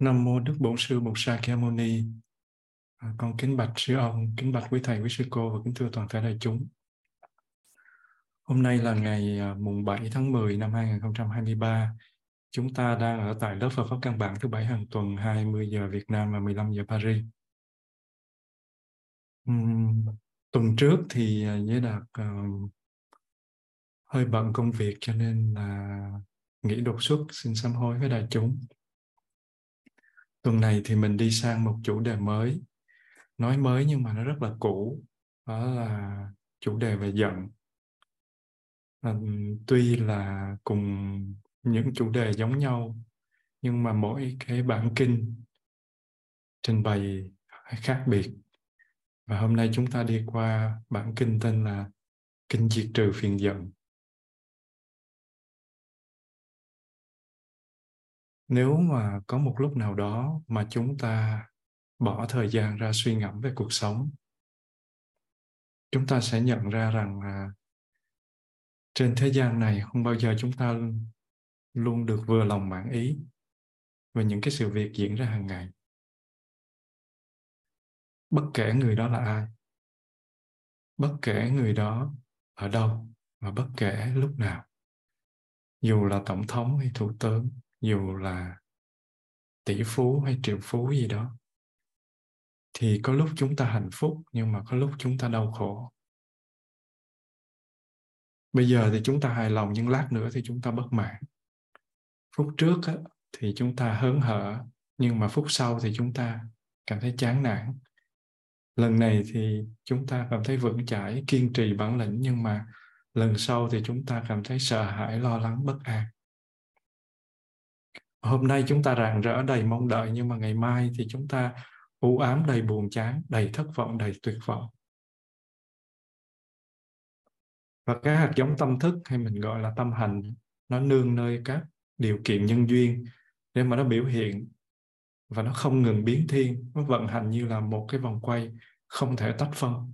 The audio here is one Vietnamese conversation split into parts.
Nam mô Đức Bổn Sư Bụt Sa Khiêm Mâu Ni. Con kính bạch sư ông, kính bạch quý thầy, quý sư cô và kính thưa toàn thể đại chúng. Hôm nay là ngày mùng 7 tháng 10 năm 2023. Chúng ta đang ở tại lớp Phật pháp căn bản thứ 7 hàng tuần 20 giờ Việt Nam và 15 giờ Paris. Tuần trước thì Giới Đạt hơi bận công việc cho nên là nghỉ đột xuất, xin sám hối với đại chúng. Tuần này thì mình đi sang một chủ đề mới, nói mới nhưng mà nó rất là cũ, đó là chủ đề về giận. Tuy là cùng những chủ đề giống nhau, nhưng mà mỗi cái bản kinh trình bày khác biệt. Và hôm nay chúng ta đi qua bản kinh tên là Kinh Diệt Trừ Phiền Giận. Nếu mà có một lúc nào đó mà chúng ta bỏ thời gian ra suy ngẫm về cuộc sống, chúng ta sẽ nhận ra rằng là trên thế gian này không bao giờ chúng ta luôn được vừa lòng mãn ý về những cái sự việc diễn ra hàng ngày. Bất kể người đó là ai, bất kể người đó ở đâu và bất kể lúc nào, dù là tổng thống hay thủ tướng, dù là tỷ phú hay triệu phú gì đó, thì có lúc chúng ta hạnh phúc nhưng mà có lúc chúng ta đau khổ. Bây giờ thì chúng ta hài lòng nhưng lát nữa thì chúng ta bất mãn. Phút trước thì chúng ta hớn hở nhưng mà phút sau thì chúng ta cảm thấy chán nản. Lần này thì chúng ta cảm thấy vững chãi, kiên trì bản lĩnh nhưng mà lần sau thì chúng ta cảm thấy sợ hãi, lo lắng, bất an. Hôm nay chúng ta rạng rỡ đầy mong đợi nhưng mà ngày mai thì chúng ta u ám đầy buồn chán, đầy thất vọng, đầy tuyệt vọng. Và cái hạt giống tâm thức hay mình gọi là tâm hành, nó nương nơi các điều kiện nhân duyên để mà nó biểu hiện và nó không ngừng biến thiên, nó vận hành như là một cái vòng quay không thể tách phân.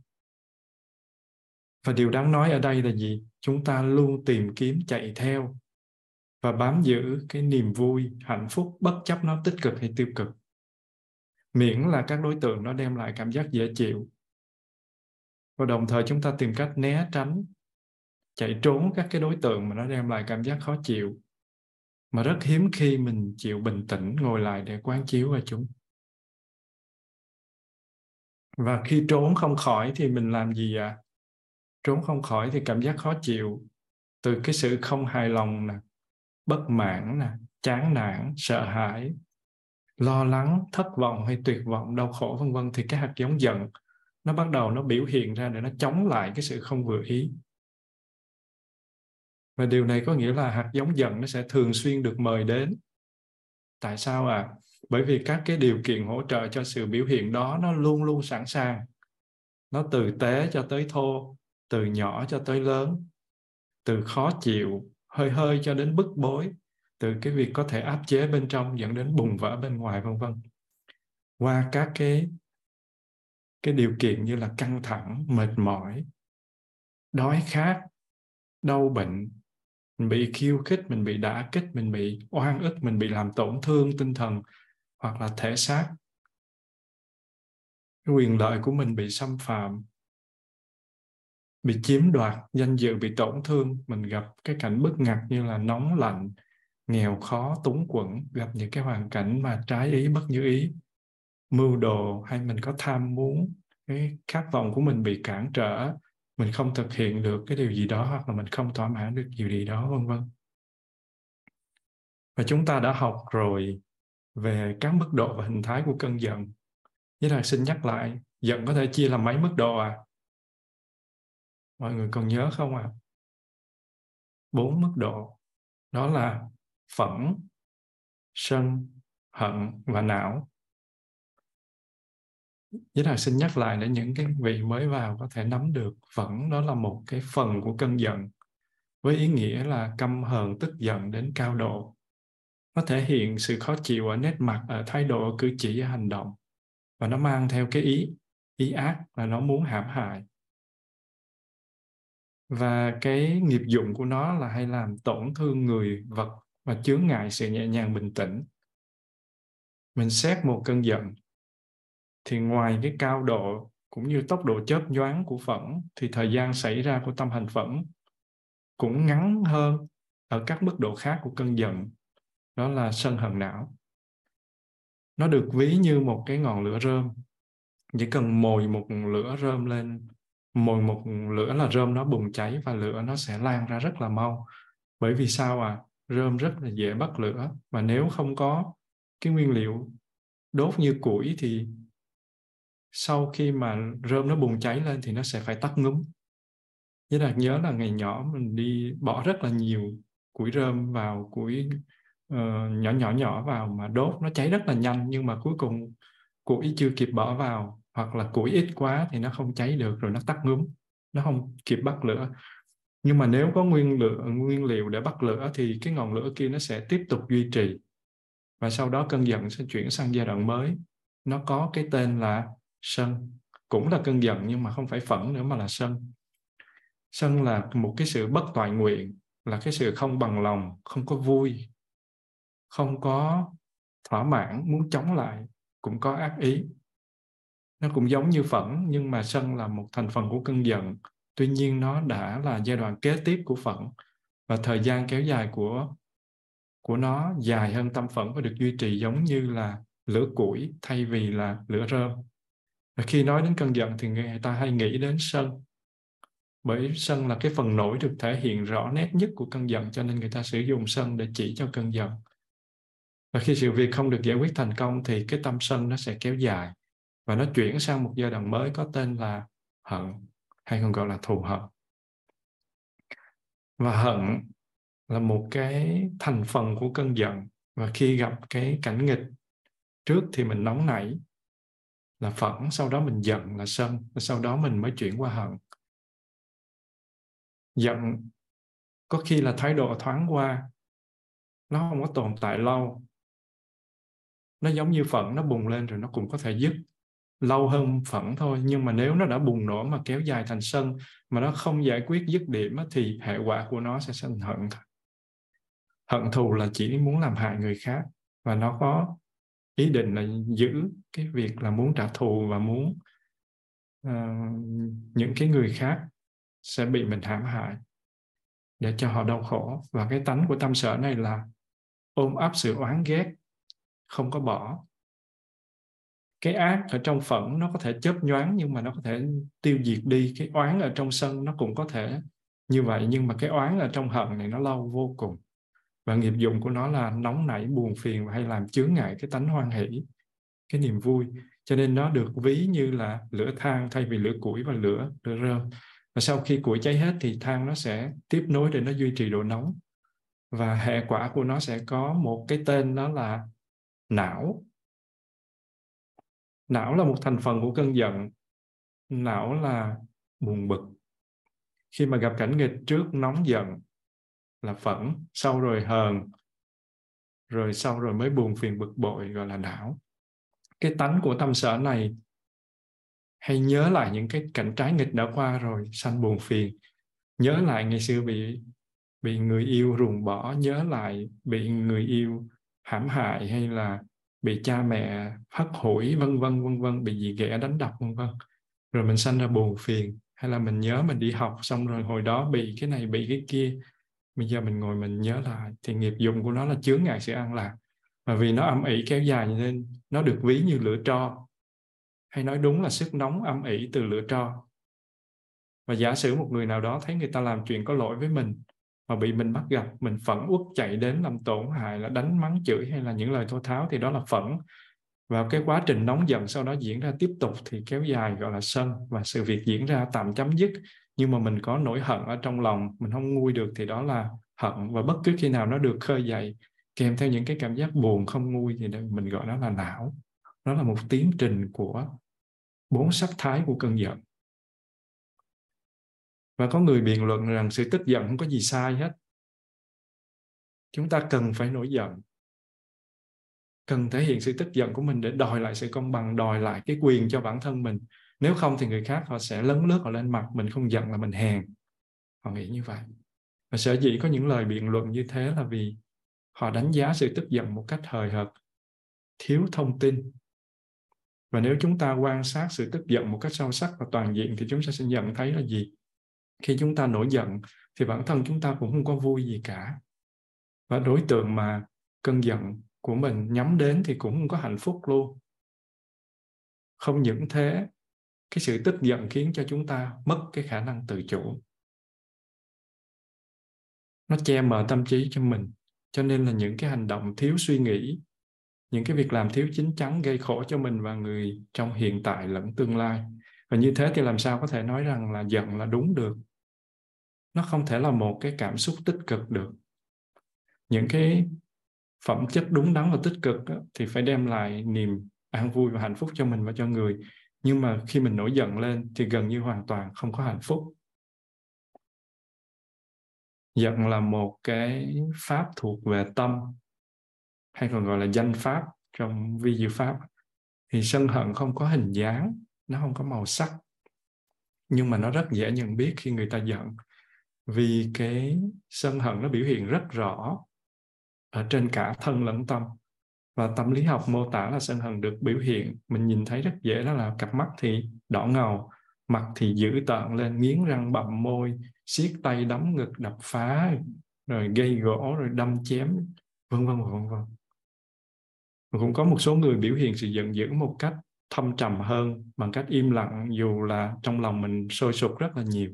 Và điều đáng nói ở đây là gì? Chúng ta luôn tìm kiếm, chạy theo và bám giữ cái niềm vui, hạnh phúc bất chấp nó tích cực hay tiêu cực. Miễn là các đối tượng nó đem lại cảm giác dễ chịu. Và đồng thời chúng ta tìm cách né tránh, chạy trốn các cái đối tượng mà nó đem lại cảm giác khó chịu. Mà rất hiếm khi mình chịu bình tĩnh ngồi lại để quán chiếu vào chúng. Và khi trốn không khỏi thì mình làm gì ạ? Trốn không khỏi thì cảm giác khó chịu từ cái sự không hài lòng nè, bất mãn nè, chán nản, sợ hãi, lo lắng, thất vọng hay tuyệt vọng, đau khổ vân vân, thì cái hạt giống giận nó bắt đầu nó biểu hiện ra để nó chống lại cái sự không vừa ý. Và điều này có nghĩa là hạt giống giận nó sẽ thường xuyên được mời đến. Tại sao ạ? Bởi vì các cái điều kiện hỗ trợ cho sự biểu hiện đó nó luôn luôn sẵn sàng. Nó từ tế cho tới thô, từ nhỏ cho tới lớn, từ khó chịu hơi hơi cho đến bức bối, từ cái việc có thể áp chế bên trong dẫn đến bùng vỡ bên ngoài vân vân. Qua các cái điều kiện như là căng thẳng, mệt mỏi, đói khát, đau bệnh, mình bị khiêu khích, mình bị đả kích, mình bị oan ức, mình bị làm tổn thương tinh thần hoặc là thể xác. quyền lợi của mình bị xâm phạm, bị chiếm đoạt, danh dự bị tổn thương, mình gặp cái cảnh bức ngặt như là nóng lạnh, nghèo khó, túng quẫn, gặp những cái hoàn cảnh mà trái ý, bất như ý, mưu đồ hay mình có tham muốn, cái khát vọng của mình bị cản trở, mình không thực hiện được cái điều gì đó hoặc là mình không thỏa mãn được điều gì đó, vân vân. Và chúng ta đã học rồi về các mức độ và hình thái của cơn giận. Như là xin nhắc lại, giận có thể chia làm mấy mức độ à? Mọi người còn nhớ không ạ? 4 mức độ, đó là phẫn, sân, hận và não. Với là xin nhắc lại để những cái vị mới vào có thể nắm được, phẫn đó là một cái phần của cơn giận với ý nghĩa là căm hờn tức giận đến cao độ. Nó thể hiện sự khó chịu ở nét mặt, ở thái độ, ở cử chỉ, ở hành động. Và nó mang theo cái ý ác là nó muốn hãm hại. Và cái nghiệp dụng của nó là hay làm tổn thương người, vật và chướng ngại sự nhẹ nhàng bình tĩnh. Mình xét một cơn giận thì ngoài cái cao độ cũng như tốc độ chớp nhoáng của phẫn thì thời gian xảy ra của tâm hành phẫn cũng ngắn hơn ở các mức độ khác của cơn giận, đó là sân hận não. Nó được ví như một cái ngọn lửa rơm. Chỉ cần mồi một lửa rơm lên, mồi một lửa là rơm nó bùng cháy và lửa nó sẽ lan ra rất là mau. Bởi vì sao à? Rơm rất là dễ bắt lửa, mà nếu không có cái nguyên liệu đốt như củi thì sau khi mà rơm nó bùng cháy lên thì nó sẽ phải tắt ngúm. Với Đạt nhớ là ngày nhỏ mình đi bỏ rất là nhiều củi rơm vào, củi nhỏ vào mà đốt nó cháy rất là nhanh, nhưng mà cuối cùng củi chưa kịp bỏ vào hoặc là củi ít quá thì nó không cháy được, rồi nó tắt ngúm, nó không kịp bắt lửa. Nhưng mà nếu có nguyên liệu để bắt lửa thì cái ngọn lửa kia nó sẽ tiếp tục duy trì, và sau đó cơn giận sẽ chuyển sang giai đoạn mới, nó có cái tên là sân. Cũng là cơn giận nhưng mà không phải phẫn nữa mà là sân. Sân là một cái sự bất toại nguyện, là cái sự không bằng lòng, không có vui, không có thỏa mãn, muốn chống lại, cũng có ác ý. Nó cũng giống như phẫn, nhưng mà sân là một thành phần của cơn giận. Tuy nhiên nó đã là giai đoạn kế tiếp của phẫn, và thời gian kéo dài của nó dài hơn tâm phẫn và được duy trì giống như là lửa củi thay vì là lửa rơm. Và khi nói đến cơn giận thì người ta hay nghĩ đến sân, bởi sân là cái phần nổi được thể hiện rõ nét nhất của cơn giận, cho nên người ta sử dụng sân để chỉ cho cơn giận. Và khi sự việc không được giải quyết thành công thì cái tâm sân nó sẽ kéo dài và nó chuyển sang một giai đoạn mới có tên là hận, hay còn gọi là thù hận. Và hận là một cái thành phần của cơn giận, và khi gặp cái cảnh nghịch, trước thì mình nóng nảy là phẫn, sau đó mình giận là sân, sau đó mình mới chuyển qua hận. Giận có khi là thái độ thoáng qua, nó không có tồn tại lâu. Nó giống như phẫn, nó bùng lên rồi nó cũng có thể dứt, lâu hơn phẫn thôi. Nhưng mà nếu nó đã bùng nổ mà kéo dài thành sân mà nó không giải quyết dứt điểm thì hệ quả của nó sẽ sinh hận. Hận thù là chỉ muốn làm hại người khác, và nó có ý định là giữ cái việc là muốn trả thù và muốn những cái người khác sẽ bị mình hãm hại để cho họ đau khổ. Và cái tánh của tâm sở này là ôm ấp sự oán ghét, không có bỏ. Cái ác ở trong phẫn nó có thể chớp nhoáng nhưng mà nó có thể tiêu diệt đi. Cái oán ở trong sân nó cũng có thể như vậy, nhưng mà cái oán ở trong hận này nó lâu vô cùng. Và nghiệp dụng của nó là nóng nảy, buồn phiền và hay làm chướng ngại cái tánh hoan hỷ, cái niềm vui. Cho nên nó được ví như là lửa than thay vì lửa củi và lửa rơm. Và sau khi củi cháy hết thì than nó sẽ tiếp nối để nó duy trì độ nóng. Và hệ quả của nó sẽ có một cái tên, đó là não. Não là một thành phần của cơn giận. Não là buồn bực. Khi mà gặp cảnh nghịch, trước nóng giận là phẫn, sau rồi hờn, rồi sau rồi mới buồn phiền bực bội, gọi là não. Cái tánh của tâm sở này hay nhớ lại những cái cảnh trái nghịch đã qua rồi sanh buồn phiền, nhớ lại ngày xưa bị người yêu ruồng bỏ, nhớ lại bị người yêu hãm hại hay là bị cha mẹ hắt hủi vân vân, bị dì ghẻ đánh đập vân vân, rồi mình sanh ra buồn phiền, hay là mình nhớ mình đi học xong rồi hồi đó bị cái này bị cái kia, bây giờ mình ngồi mình nhớ lại thì nghiệp dụng của nó là chướng ngại sự an lạc, và vì nó âm ỉ kéo dài nên nó được ví như lửa tro, hay nói đúng là sức nóng âm ỉ từ lửa tro. Và giả sử một người nào đó thấy người ta làm chuyện có lỗi với mình mà bị mình bắt gặp, mình phẫn uất chạy đến làm tổn hại, là đánh mắng chửi hay là những lời thô tháo, thì đó là phẫn. Và cái quá trình nóng giận sau đó diễn ra tiếp tục thì kéo dài gọi là sân, và sự việc diễn ra tạm chấm dứt. Nhưng mà mình có nỗi hận ở trong lòng, mình không nguôi được thì đó là hận, và bất cứ khi nào nó được khơi dậy kèm theo những cái cảm giác buồn không nguôi thì mình gọi nó là não. Đó là một tiến trình của 4 sắc thái của cơn giận. Và có người biện luận rằng sự tức giận không có gì sai hết. Chúng ta cần phải nổi giận, cần thể hiện sự tức giận của mình để đòi lại sự công bằng, đòi lại cái quyền cho bản thân mình. Nếu không thì người khác họ sẽ lấn lướt, họ lên mặt mình không giận là mình hèn. Họ nghĩ như vậy. Và sở dĩ có những lời biện luận như thế là vì họ đánh giá sự tức giận một cách hời hợt, thiếu thông tin. Và nếu chúng ta quan sát sự tức giận một cách sâu sắc và toàn diện thì chúng ta sẽ nhận thấy là gì? Khi chúng ta nổi giận thì bản thân chúng ta cũng không có vui gì cả. Và đối tượng mà cơn giận của mình nhắm đến thì cũng không có hạnh phúc luôn. Không những thế, cái sự tức giận khiến cho chúng ta mất cái khả năng tự chủ. Nó che mờ tâm trí cho mình. Cho nên là những cái hành động thiếu suy nghĩ, những cái việc làm thiếu chín chắn gây khổ cho mình và người trong hiện tại lẫn tương lai. Và như thế thì làm sao có thể nói rằng là giận là đúng được. Nó không thể là một cái cảm xúc tích cực được. Những cái phẩm chất đúng đắn và tích cực đó, thì phải đem lại niềm an vui và hạnh phúc cho mình và cho người. Nhưng mà khi mình nổi giận lên thì gần như hoàn toàn không có hạnh phúc. Giận là một cái pháp thuộc về tâm, hay còn gọi là danh pháp trong vi diệu pháp. Thì sân hận không có hình dáng, nó không có màu sắc. Nhưng mà nó rất dễ nhận biết khi người ta giận. Vì cái sân hận nó biểu hiện rất rõ ở trên cả thân lẫn tâm. Và tâm lý học mô tả là sân hận được biểu hiện, mình nhìn thấy rất dễ, đó là cặp mắt thì đỏ ngầu, mặt thì dữ tợn lên, nghiến răng bặm môi, siết tay đấm ngực đập phá, rồi gây gỗ, rồi đâm chém, vân vân. Và cũng có một số người biểu hiện sự giận dữ một cách thâm trầm hơn, bằng cách im lặng, dù là trong lòng mình sôi sục rất là nhiều.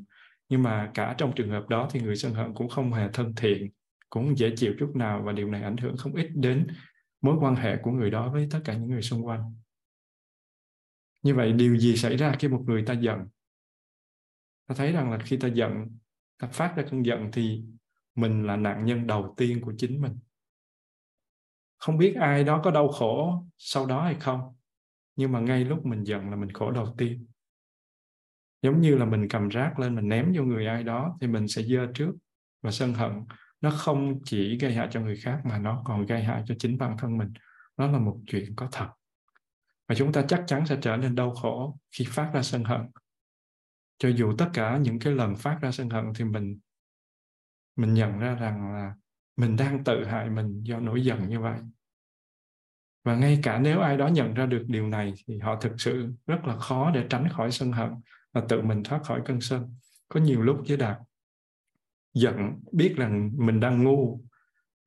Nhưng mà cả trong trường hợp đó thì người sân hận cũng không hề thân thiện, cũng không dễ chịu chút nào, và điều này ảnh hưởng không ít đến mối quan hệ của người đó với tất cả những người xung quanh. Như vậy điều gì xảy ra khi một người ta giận? Ta thấy rằng là khi ta giận, ta phát ra cơn giận thì mình là nạn nhân đầu tiên của chính mình. Không biết ai đó có đau khổ sau đó hay không, nhưng mà ngay lúc mình giận là mình khổ đầu tiên. Giống như là mình cầm rác lên, mình ném vô người ai đó thì mình sẽ dơ trước. Và sân hận nó không chỉ gây hại cho người khác mà nó còn gây hại cho chính bản thân mình. Đó là một chuyện có thật. Và chúng ta chắc chắn sẽ trở nên đau khổ khi phát ra sân hận. Cho dù tất cả những cái lần phát ra sân hận thì mình nhận ra rằng là mình đang tự hại mình do nổi giận như vậy. Và ngay cả nếu ai đó nhận ra được điều này thì họ thực sự rất là khó để tránh khỏi sân hận và tự mình thoát khỏi cơn sân. Có nhiều lúc với Đạt giận biết rằng mình đang ngu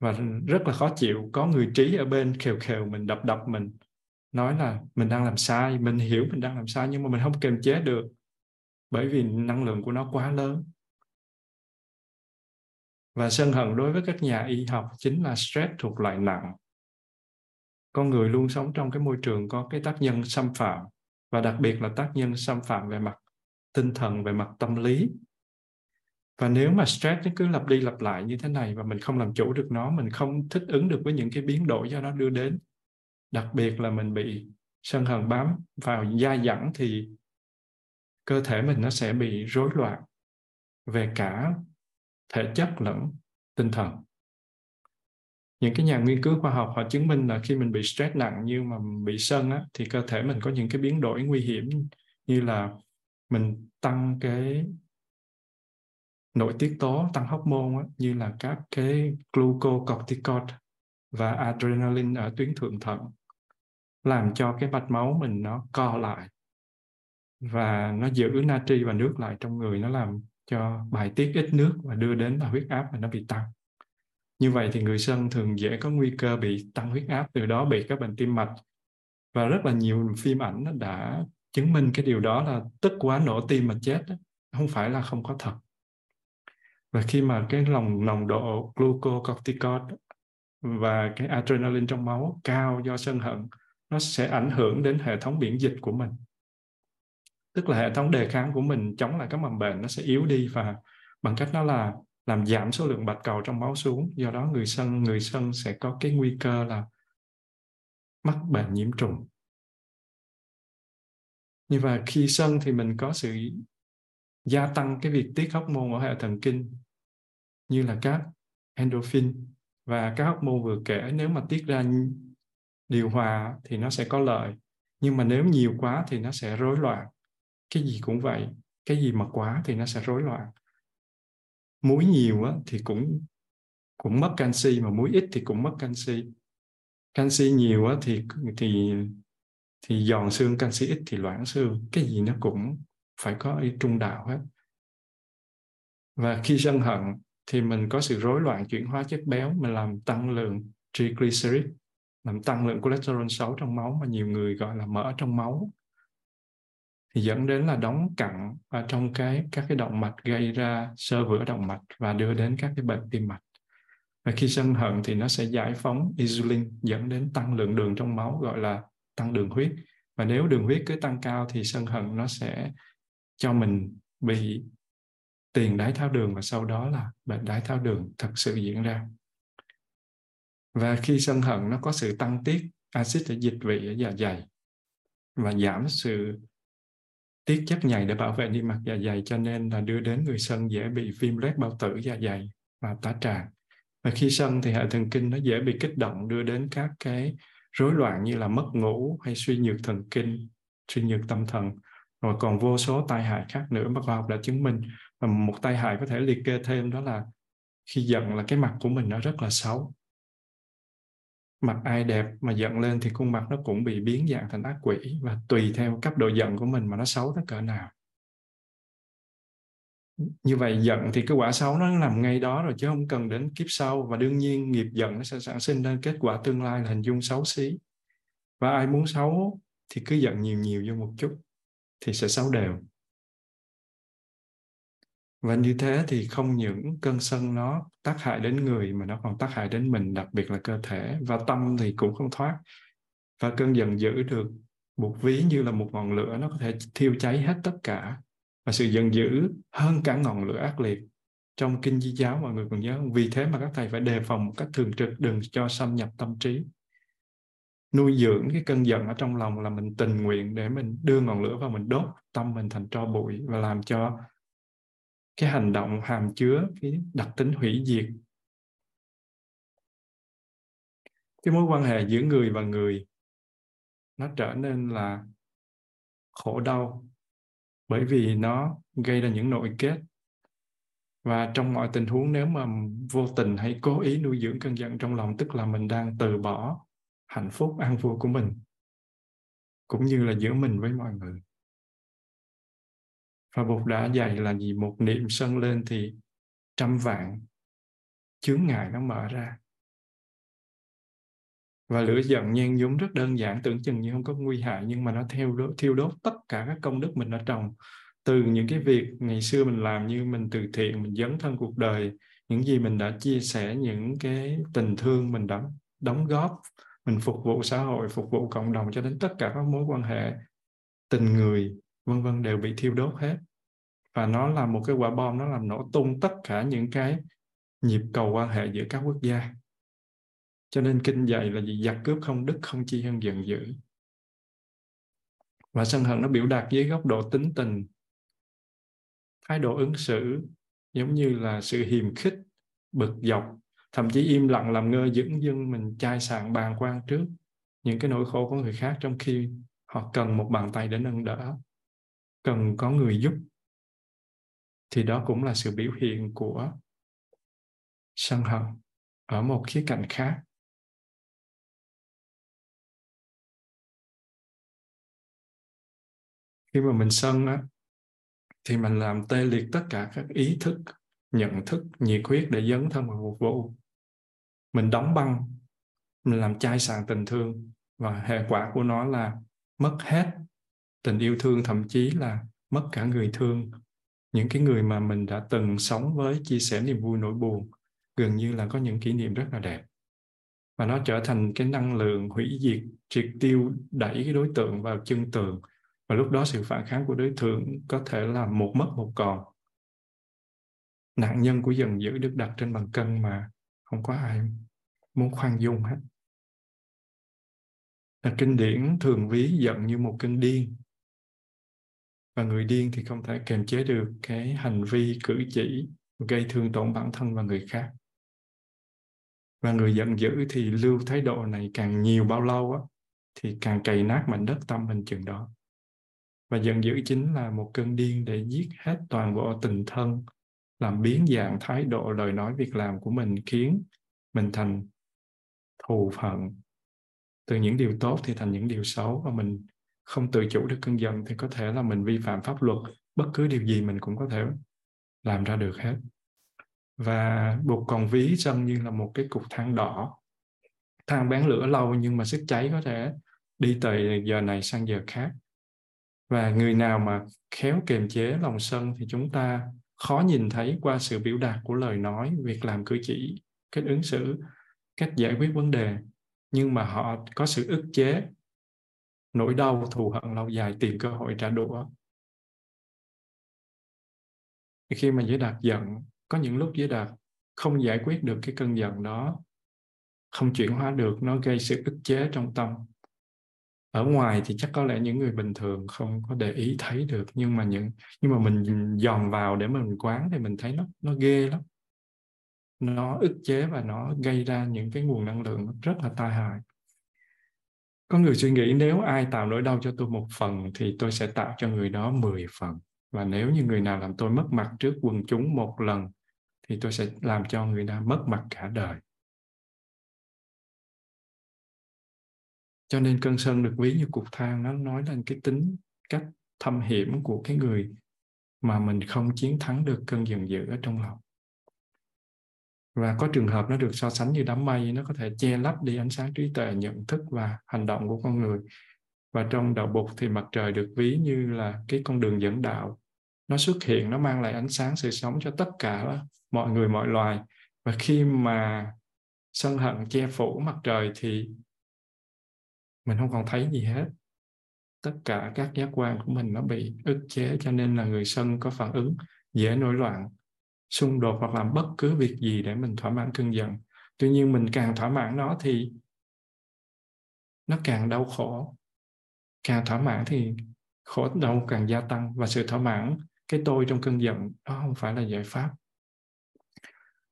và rất là khó chịu, có người trí ở bên khều mình, đập mình, nói là mình đang làm sai, mình hiểu mình đang làm sai nhưng mà mình không kiềm chế được bởi vì năng lượng của nó quá lớn. Và sân hận đối với các nhà y học chính là stress thuộc loại nặng. Con người luôn sống trong cái môi trường có cái tác nhân xâm phạm, và đặc biệt là tác nhân xâm phạm về mặt tinh thần, về mặt tâm lý. Và nếu mà stress nó cứ lặp đi lặp lại như thế này và mình không làm chủ được nó, mình không thích ứng được với những cái biến đổi do nó đưa đến, đặc biệt là mình bị sân hận bám vào dai dẳng thì cơ thể mình nó sẽ bị rối loạn về cả thể chất lẫn tinh thần. Những cái nhà nghiên cứu khoa học họ chứng minh là khi mình bị stress nặng như mà bị sân á, thì cơ thể mình có những cái biến đổi nguy hiểm như là mình tăng cái nội tiết tố, tăng hormone như là các cái glucocorticoid và adrenaline ở tuyến thượng thận. làm cho cái mạch máu mình nó co lại và nó giữ natri và nước lại trong người, nó làm cho bài tiết ít nước và đưa đến là huyết áp và nó bị tăng. Như vậy thì người sân thường dễ có nguy cơ bị tăng huyết áp, từ đó bị các bệnh tim mạch. Và rất là nhiều phim ảnh nó đã chứng minh cái điều đó, là tức quá nổ tim mà chết, không phải là không có thật. Và khi mà cái nồng độ glucocorticoid và cái adrenaline trong máu cao do sân hận, nó sẽ ảnh hưởng đến hệ thống miễn dịch của mình. Tức là hệ thống đề kháng của mình chống lại các mầm bệnh nó sẽ yếu đi, và bằng cách đó là làm giảm số lượng bạch cầu trong máu xuống. Do đó người sân sẽ có cái nguy cơ là mắc bệnh nhiễm trùng. Như vậy khi sân thì mình có sự gia tăng cái việc tiết hormone ở hệ thần kinh như là các endorphin và các hormone vừa kể. Nếu mà tiết ra điều hòa thì nó sẽ có lợi, nhưng mà nếu nhiều quá thì nó sẽ rối loạn. Cái gì cũng vậy, cái gì mà quá thì nó sẽ rối loạn. Muối nhiều thì cũng mất canxi, mà muối ít thì cũng mất canxi. Canxi nhiều thì giòn xương, canxi ít thì loãng xương. Cái gì nó cũng phải có trung đạo hết. Và khi sân hận thì mình có sự rối loạn chuyển hóa chất béo, mình làm tăng lượng triglycerid, làm tăng lượng cholesterol xấu trong máu mà nhiều người gọi là mỡ trong máu, thì dẫn đến là đóng cặn ở trong các cái động mạch, gây ra xơ vữa động mạch và đưa đến các cái bệnh tim mạch. Và khi sân hận thì nó sẽ giải phóng insulin, dẫn đến tăng lượng đường trong máu, gọi là tăng đường huyết. Và nếu đường huyết cứ tăng cao thì sân hận nó sẽ cho mình bị tiền đái tháo đường, và sau đó là bệnh đái tháo đường thật sự diễn ra. Và khi sân hận nó có sự tăng tiết axit ở dịch vị ở dạ dày và giảm sự tiết chất nhầy để bảo vệ niêm mạc dạ dày, cho nên là đưa đến người sân dễ bị viêm loét bao tử dạ dày và tá tràng. Và khi sân thì hệ thần kinh nó dễ bị kích động, đưa đến các cái rối loạn như là mất ngủ hay suy nhược thần kinh, suy nhược tâm thần, rồi còn vô số tai hại khác nữa mà khoa học đã chứng minh. Và một tai hại có thể liệt kê thêm đó là khi giận là cái mặt của mình nó rất là xấu. Mặt ai đẹp mà giận lên thì khuôn mặt nó cũng bị biến dạng thành ác quỷ, và tùy theo cấp độ giận của mình mà nó xấu tới cỡ nào. Như vậy giận thì cái quả xấu nó nằm ngay đó rồi, chứ không cần đến kiếp sau. Và đương nhiên nghiệp giận nó sẽ sản sinh nên kết quả tương lai là hình dung xấu xí. Và ai muốn xấu thì cứ giận nhiều nhiều vô một chút thì sẽ xấu đều. Và như thế thì không những cơn sân nó tác hại đến người mà nó còn tác hại đến mình, đặc biệt là cơ thể. Và tâm thì cũng không thoát. Và cơn giận dữ được buộc ví như là một ngọn lửa, nó có thể thiêu cháy hết tất cả. Và sự giận dữ hơn cả ngọn lửa ác liệt. Trong kinh Di Giáo mọi người còn nhớ không? Vì thế mà các thầy phải đề phòng một cách thường trực, đừng cho xâm nhập tâm trí. Nuôi dưỡng cái cơn giận ở trong lòng là mình tình nguyện để mình đưa ngọn lửa vào, mình đốt tâm mình thành tro bụi, và làm cho cái hành động hàm chứa cái đặc tính hủy diệt. Cái mối quan hệ giữa người và người nó trở nên là khổ đau, bởi vì nó gây ra những nội kết. Và trong mọi tình huống, nếu mà vô tình hay cố ý nuôi dưỡng cơn giận trong lòng, tức là mình đang từ bỏ hạnh phúc an vui của mình, cũng như là giữa mình với mọi người. Và Bụt đã dạy là gì? Một niệm sân lên thì 100 vạn chướng ngại nó mở ra. Và lửa giận nhen nhúm rất đơn giản, tưởng chừng như không có nguy hại, nhưng mà nó thiêu đốt tất cả các công đức mình đã trồng. Từ những cái việc ngày xưa mình làm, như mình từ thiện, mình dấn thân cuộc đời, những gì mình đã chia sẻ, những cái tình thương mình đã đóng góp, mình phục vụ xã hội, phục vụ cộng đồng, cho đến tất cả các mối quan hệ, tình người, vân vân, đều bị thiêu đốt hết. Và nó là một cái quả bom, nó làm nổ tung tất cả những cái nhịp cầu quan hệ giữa các quốc gia. Cho nên kinh dạy là gì? Giặc cướp không đức, không chi hơn giận dữ. Và sân hận nó biểu đạt dưới góc độ tính tình, thái độ ứng xử, giống như là sự hiềm khích, bực dọc, thậm chí im lặng làm ngơ dửng dưng, mình chai sạn bàn quan trước những cái nỗi khổ của người khác, trong khi họ cần một bàn tay để nâng đỡ, cần có người giúp. Thì đó cũng là sự biểu hiện của sân hận ở một khía cạnh khác. Khi mà mình sân á, thì mình làm tê liệt tất cả các ý thức, nhận thức, nhiệt huyết để dấn thân vào phục vụ. Mình đóng băng, mình làm chai sạn tình thương, và hệ quả của nó là mất hết tình yêu thương, thậm chí là mất cả người thương. Những cái người mà mình đã từng sống với, chia sẻ niềm vui nỗi buồn, gần như là có những kỷ niệm rất là đẹp. Và nó trở thành cái năng lượng hủy diệt, triệt tiêu, đẩy cái đối tượng vào chân tường. Và lúc đó sự phản kháng của đối tượng có thể là một mất một còn. Nạn nhân của giận dữ được đặt trên bàn cân mà không có ai muốn khoan dung hết. Là kinh điển thường ví giận như một cơn điên. Và người điên thì không thể kiềm chế được cái hành vi cử chỉ gây thương tổn bản thân và người khác. Và người giận dữ thì lưu thái độ này càng nhiều bao lâu á, thì càng cày nát mảnh đất tâm mình chừng đó. Và giận dữ chính là một cơn điên để giết hết toàn bộ tình thân, làm biến dạng thái độ, lời nói, việc làm của mình, khiến mình thành thù phận. Từ những điều tốt thì thành những điều xấu, và mình không tự chủ được cơn giận thì có thể là mình vi phạm pháp luật, bất cứ điều gì mình cũng có thể làm ra được hết. Và Bụt còn ví sân như là một cái cục than đỏ. Than bán lửa lâu nhưng mà sức cháy có thể đi từ giờ này sang giờ khác. Và người nào mà khéo kiềm chế lòng sân thì chúng ta khó nhìn thấy qua sự biểu đạt của lời nói, việc làm cử chỉ, cách ứng xử, cách giải quyết vấn đề. Nhưng mà họ có sự ức chế, nỗi đau, thù hận lâu dài, tìm cơ hội trả đũa. Khi mà Giới Đạt giận, có những lúc Giới Đạt không giải quyết được cái cơn giận đó, không chuyển hóa được, nó gây sự ức chế trong tâm. Ở ngoài thì chắc có lẽ những người bình thường không có để ý thấy được, nhưng mà mình dòm vào để mình quán thì mình thấy nó ghê lắm. Nó ức chế và nó gây ra những cái nguồn năng lượng rất là tai hại. Có người suy nghĩ nếu ai tạo nỗi đau cho tôi một phần thì tôi sẽ tạo cho người đó 10 phần. Và nếu như người nào làm tôi mất mặt trước quần chúng một lần thì tôi sẽ làm cho người ta mất mặt cả đời. Cho nên cơn sân được ví như cục than, nó nói lên cái tính cách thâm hiểm của cái người mà mình không chiến thắng được cơn giận dữ ở trong lòng. Và có trường hợp nó được so sánh như đám mây, nó có thể che lấp đi ánh sáng trí tuệ, nhận thức và hành động của con người. Và trong đạo Bụt thì mặt trời được ví như là cái con đường dẫn đạo. Nó xuất hiện, nó mang lại ánh sáng, sự sống cho tất cả mọi người, mọi loài. Và khi mà sân hận che phủ mặt trời thì mình không còn thấy gì hết. Tất cả các giác quan của mình nó bị ức chế, cho nên là người sân có phản ứng dễ nổi loạn, xung đột hoặc làm bất cứ việc gì để mình thỏa mãn cơn giận. Tuy nhiên mình càng thỏa mãn nó thì nó càng đau khổ. Càng thỏa mãn thì khổ đau càng gia tăng. Và sự thỏa mãn, cái tôi trong cơn giận, đó không phải là giải pháp.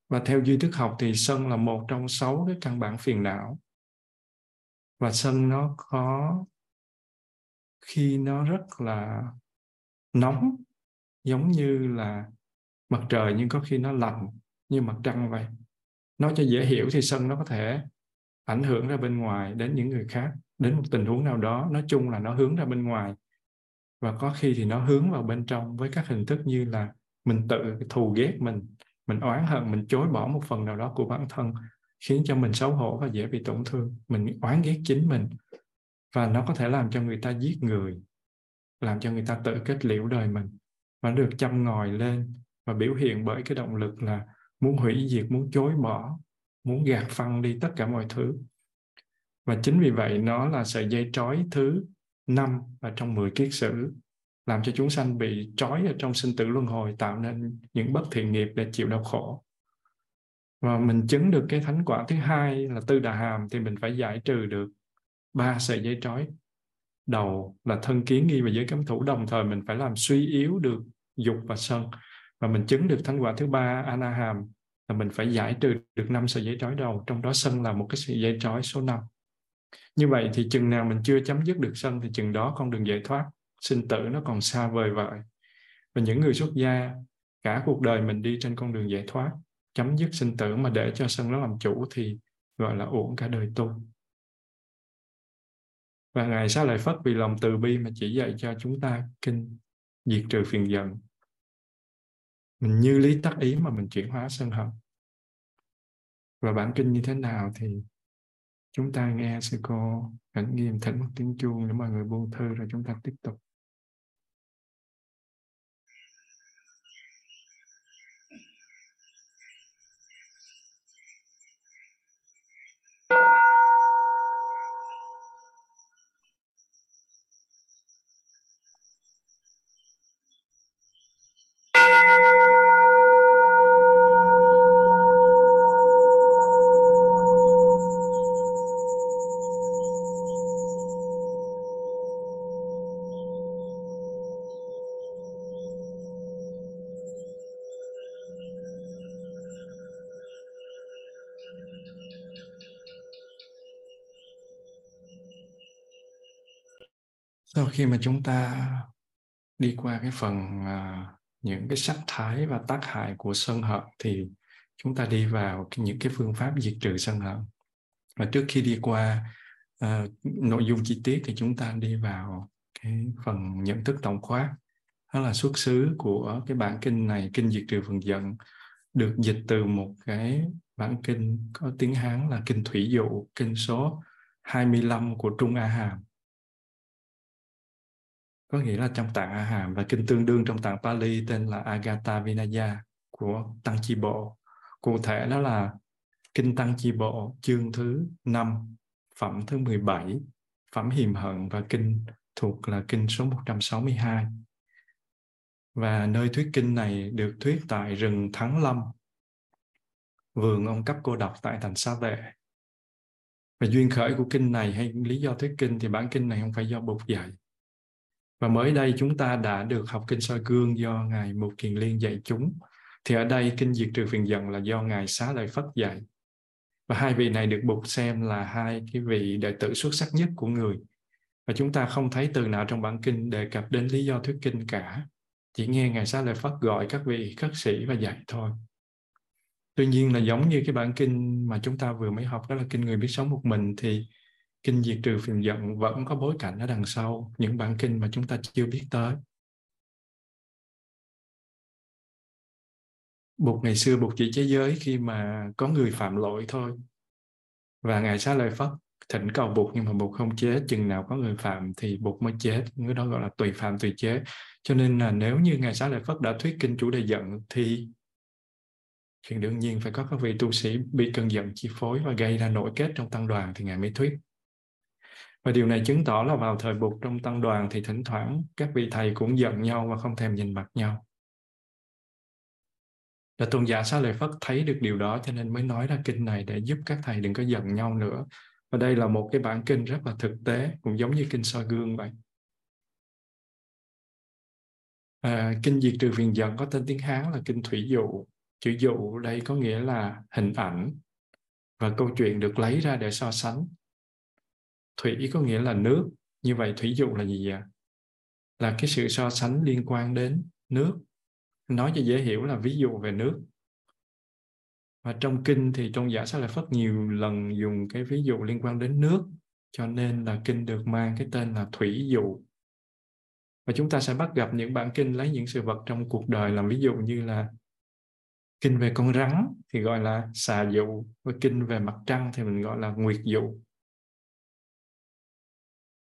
Và theo duy thức học thì sân là một trong 6 cái căn bản phiền não. Và sân nó có khi nó rất là nóng, giống như là mặt trời, nhưng có khi nó lạnh như mặt trăng vậy. Nói cho dễ hiểu thì sân nó có thể ảnh hưởng ra bên ngoài đến những người khác, đến một tình huống nào đó, nói chung là nó hướng ra bên ngoài. Và có khi thì nó hướng vào bên trong với các hình thức như là mình tự thù ghét mình oán hận, mình chối bỏ một phần nào đó của bản thân, khiến cho mình xấu hổ và dễ bị tổn thương. Mình oán ghét chính mình. Và nó có thể làm cho người ta giết người, làm cho người ta tự kết liễu đời mình. Và được châm ngòi lên và biểu hiện bởi cái động lực là muốn hủy diệt, muốn chối bỏ, muốn gạt phăng đi tất cả mọi thứ. Và chính vì vậy nó là sợi dây trói thứ 5 và trong 10 kiết sử, làm cho chúng sanh bị trói ở trong sinh tử luân hồi, tạo nên những bất thiện nghiệp để chịu đau khổ. Và mình chứng được cái thánh quả thứ 2 là Tư Đà Hàm thì mình phải giải trừ được 3 sợi dây trói đầu là thân kiến nghi và giới cấm thủ, đồng thời mình phải làm suy yếu được dục và sân. Và mình chứng được thánh quả thứ 3 A Na Hàm là mình phải giải trừ được 5 sợi dây trói đầu, trong đó sân là một cái sợi dây trói số 5. Như vậy thì chừng nào mình chưa chấm dứt được sân thì chừng đó con đường giải thoát sinh tử nó còn xa vời vợi. Và những người xuất gia cả cuộc đời mình đi trên con đường giải thoát, chấm dứt sinh tử, mà để cho sân nó làm chủ thì gọi là uổng cả đời tu. Và Ngài Xá Lợi Phất vì lòng từ bi mà chỉ dạy cho chúng ta Kinh Diệt Trừ Phiền Giận. Mình như lý tác ý mà mình chuyển hóa sân hận. Và bản kinh như thế nào thì chúng ta nghe sư cô Hạnh Nghiêm thỉnh một tiếng chuông để mọi người buông thư rồi chúng ta tiếp tục. Sau khi mà chúng ta đi qua cái phần những cái sắc thái và tác hại của sân hận thì chúng ta đi vào những cái phương pháp diệt trừ sân hận. Và trước khi đi qua nội dung chi tiết thì chúng ta đi vào cái phần nhận thức tổng quát. Đó là xuất xứ của cái bản kinh này, Kinh Diệt Trừ Phiền Giận, được dịch từ một cái bản kinh có tiếng Hán là Kinh Thủy Dụ, kinh số 25 của Trung A Hàm. Có nghĩa là trong tạng A Hàm, và kinh tương đương trong tạng Pali tên là Agatha Vinaya của Tăng Chi Bộ. Cụ thể đó là Kinh Tăng Chi Bộ chương thứ 5, phẩm thứ 17, phẩm hiềm hận, và kinh thuộc là kinh số 162. Và nơi thuyết kinh này được thuyết tại rừng Thắng Lâm, vườn ông Cấp Cô Độc tại thành Sa Vệ. Và duyên khởi của kinh này hay lý do thuyết kinh thì bản kinh này không phải do Bụt dạy. Và mới đây chúng ta đã được học kinh soi gương do Ngài Mục Kiền Liên dạy chúng. Thì ở đây Kinh Diệt Trừ Phiền Giận là do Ngài Xá Lợi Phất dạy. Và hai vị này được Bụt xem là hai cái vị đệ tử xuất sắc nhất của người. Và chúng ta không thấy từ nào trong bản kinh đề cập đến lý do thuyết kinh cả. Chỉ nghe Ngài Xá Lợi Phất gọi các vị khất sĩ và dạy thôi. Tuy nhiên là giống như cái bản kinh mà chúng ta vừa mới học, đó là Kinh Người Biết Sống Một Mình, thì Kinh Diệt Trừ Phiền Giận vẫn có bối cảnh ở đằng sau những bản kinh mà chúng ta chưa biết tới. Bụt ngày xưa Bụt chỉ thế giới khi mà có người phạm lỗi thôi. Và Ngài Xá Lợi Phất thỉnh cầu Bụt nhưng mà Bụt không chế. Chừng nào có người phạm thì Bụt mới chế. Cái đó gọi là tùy phạm tùy chế. Cho nên là nếu như Ngài Xá Lợi Phất đã thuyết kinh chủ đề giận thì chuyện đương nhiên phải có các vị tu sĩ bị cơn giận chi phối và gây ra nổi kết trong tăng đoàn thì Ngài mới thuyết. Và điều này chứng tỏ là vào thời Bụt trong tăng đoàn thì thỉnh thoảng các vị thầy cũng giận nhau và không thèm nhìn mặt nhau. Và tôn giả Xá Lợi Phất thấy được điều đó cho nên mới nói ra kinh này để giúp các thầy đừng có giận nhau nữa. Và đây là một cái bản kinh rất là thực tế, cũng giống như kinh soi gương vậy. Kinh Diệt Trừ Phiền Giận có tên tiếng Hán là Kinh Thủy Dụ. Chữ dụ đây có nghĩa là hình ảnh và câu chuyện được lấy ra để so sánh. Thủy có nghĩa là nước. Như vậy thủy dụ là gì vậy? Là cái sự so sánh liên quan đến nước. Nói cho dễ hiểu là ví dụ về nước. Và trong kinh thì tôn giả Xá Lợi Phất nhiều lần dùng cái ví dụ liên quan đến nước. Cho nên là kinh được mang cái tên là Thủy Dụ. Và chúng ta sẽ bắt gặp những bản kinh lấy những sự vật trong cuộc đời làm ví dụ, như là kinh về con rắn thì gọi là Xà Dụ. Và kinh về mặt trăng thì mình gọi là Nguyệt Dụ.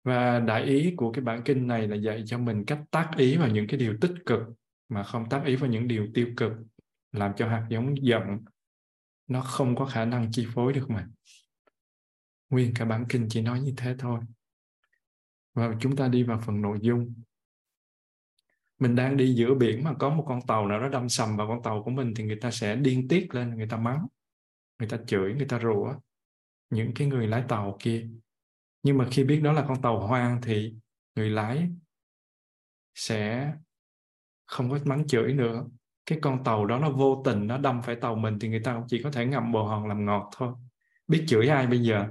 Và đại ý của cái bản kinh này là dạy cho mình cách tác ý vào những cái điều tích cực mà không tác ý vào những điều tiêu cực, làm cho hạt giống giận nó không có khả năng chi phối được mình. Nguyên cả bản kinh chỉ nói như thế thôi. Và chúng ta đi vào phần nội dung. Mình đang đi giữa biển mà có một con tàu nào đó đâm sầm vào con tàu của mình thì người ta sẽ điên tiết lên, người ta mắng, người ta chửi, người ta rủa những cái người lái tàu kia. Nhưng mà khi biết đó là con tàu hoang thì người lái sẽ không có mắng chửi nữa. Cái con tàu đó nó vô tình, nó đâm phải tàu mình thì người ta cũng chỉ có thể ngậm bồ hòn làm ngọt thôi. Biết chửi ai bây giờ?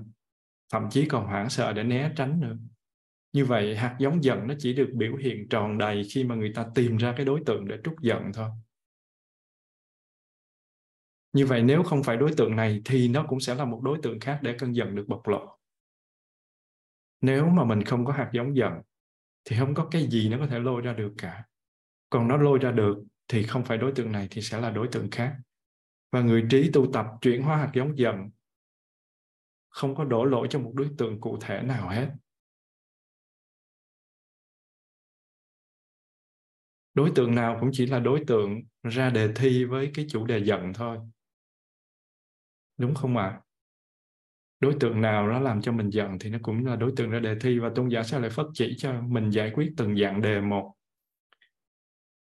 Thậm chí còn hoảng sợ để né tránh nữa. Như vậy hạt giống giận nó chỉ được biểu hiện tròn đầy khi mà người ta tìm ra cái đối tượng để trút giận thôi. Như vậy nếu không phải đối tượng này thì nó cũng sẽ là một đối tượng khác để cơn giận được bộc lộ. Nếu mà mình không có hạt giống giận thì không có cái gì nó có thể lôi ra được cả. Còn nó lôi ra được thì không phải đối tượng này thì sẽ là đối tượng khác. Và người trí tu tập chuyển hóa hạt giống giận không có đổ lỗi cho một đối tượng cụ thể nào hết. Đối tượng nào cũng chỉ là đối tượng ra đề thi với cái chủ đề giận thôi. Đúng không ạ? Đối tượng nào nó làm cho mình giận thì nó cũng là đối tượng ra đề thi, và tôn giả Xá Lợi Phất chỉ cho mình giải quyết từng dạng đề một.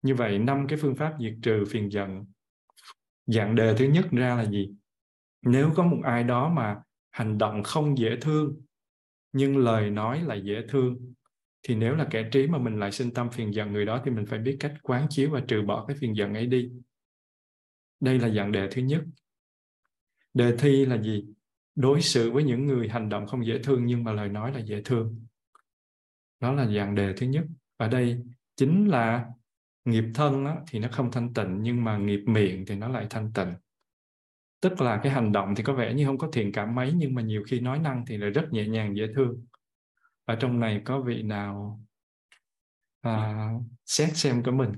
Như vậy, 5 cái phương pháp diệt trừ phiền giận. Dạng đề thứ nhất ra là gì? Nếu có một ai đó mà hành động không dễ thương, nhưng lời nói là dễ thương, thì nếu là kẻ trí mà mình lại sinh tâm phiền giận người đó thì mình phải biết cách quán chiếu và trừ bỏ cái phiền giận ấy đi. Đây là dạng đề thứ nhất. Đề thi là gì? Đối xử với những người hành động không dễ thương nhưng mà lời nói là dễ thương. Đó là dạng đề thứ nhất. Ở đây chính là nghiệp thân á, thì nó không thanh tịnh, nhưng mà nghiệp miệng thì nó lại thanh tịnh. Tức là cái hành động thì có vẻ như không có thiện cảm mấy, nhưng mà nhiều khi nói năng thì là rất nhẹ nhàng dễ thương. Ở trong này có vị nào xét xem của mình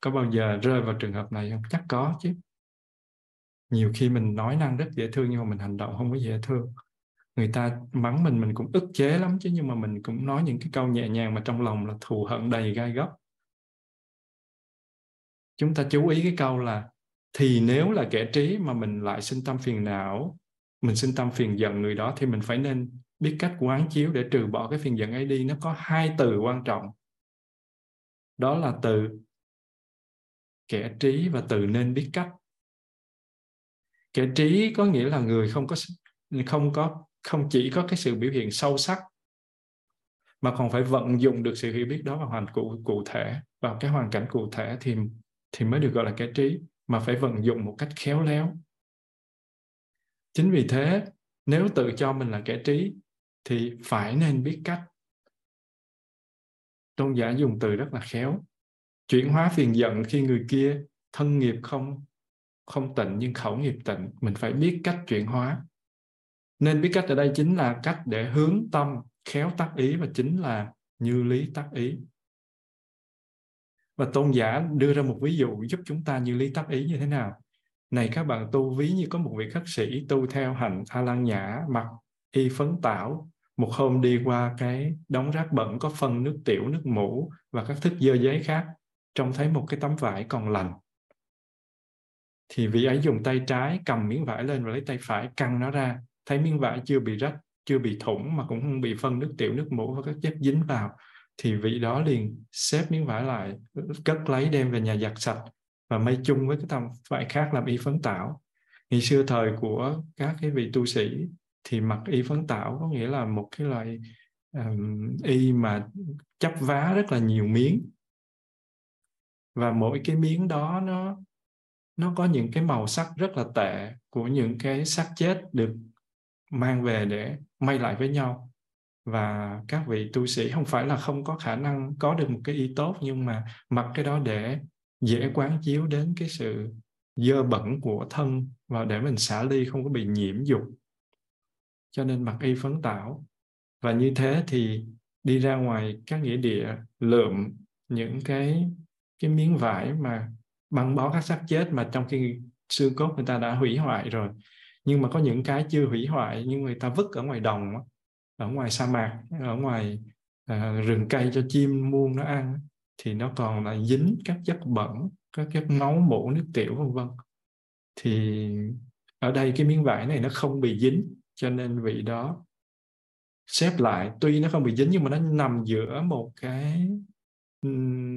có bao giờ rơi vào trường hợp này không? Chắc có chứ. Nhiều khi mình nói năng rất dễ thương nhưng mà mình hành động không có dễ thương. Người ta mắng mình cũng ức chế lắm chứ, nhưng mà mình cũng nói những cái câu nhẹ nhàng mà trong lòng là thù hận đầy gai góc. Chúng ta chú ý cái câu là thì nếu là kẻ trí mà mình lại sinh tâm phiền não, mình sinh tâm phiền giận người đó thì mình phải nên biết cách quán chiếu để trừ bỏ cái phiền giận ấy đi. Nó có 2 từ quan trọng. Đó là từ kẻ trí và từ nên biết cách. Kẻ trí có nghĩa là người không chỉ có cái sự biểu hiện sâu sắc mà còn phải vận dụng được sự hiểu biết đó vào hoàn cảnh cụ thể, vào cái hoàn cảnh cụ thể thì mới được gọi là kẻ trí, mà phải vận dụng một cách khéo léo. Chính vì thế, nếu tự cho mình là kẻ trí thì phải nên biết cách. Tôn giả dùng từ rất là khéo. Chuyển hóa phiền giận khi người kia thân nghiệp không tịnh nhưng khẩu nghiệp tịnh, mình phải biết cách chuyển hóa. Nên biết cách ở đây chính là cách để hướng tâm khéo tác ý, và chính là như lý tác ý. Và tôn giả đưa ra một ví dụ giúp chúng ta như lý tác ý như thế nào. Này các bạn tu, ví như có một vị khất sĩ tu theo hạnh A Lan Nhã, mặc y phấn tảo, một hôm đi qua cái đống rác bẩn có phân nước tiểu, nước mũ và các thức dơ giấy khác, trông thấy một cái tấm vải còn lành. Thì vị ấy dùng tay trái cầm miếng vải lên và lấy tay phải căng nó ra, thấy miếng vải chưa bị rách, chưa bị thủng mà cũng không bị phân nước tiểu, nước mũ và các chất dính vào. Thì vị đó liền xếp miếng vải lại, cất lấy đem về nhà giặt sạch và may chung với cái tấm vải khác làm y phấn tảo. Ngày xưa thời của các cái vị tu sĩ thì mặc y phấn tảo có nghĩa là một cái loại y mà chắp vá rất là nhiều miếng. Và mỗi cái miếng đó nó có những cái màu sắc rất là tệ của những cái xác chết được mang về để may lại với nhau. Và các vị tu sĩ không phải là không có khả năng có được một cái y tốt, nhưng mà mặc cái đó để dễ quán chiếu đến cái sự dơ bẩn của thân và để mình xả ly, không có bị nhiễm dục. Cho nên mặc y phấn tảo. Và như thế thì đi ra ngoài các nghĩa địa lượm những cái miếng vải mà băng bó các xác chết, mà trong khi xương cốt người ta đã hủy hoại rồi. Nhưng mà có những cái chưa hủy hoại nhưng người ta vứt ở ngoài đồng, ở ngoài sa mạc, ở ngoài rừng cây cho chim muông nó ăn, thì nó còn là dính các chất bẩn, các chất máu, mũ, nước tiểu v.v. Thì ở đây cái miếng vải này nó không bị dính, cho nên vị đó xếp lại. Tuy nó không bị dính nhưng mà nó nằm giữa một cái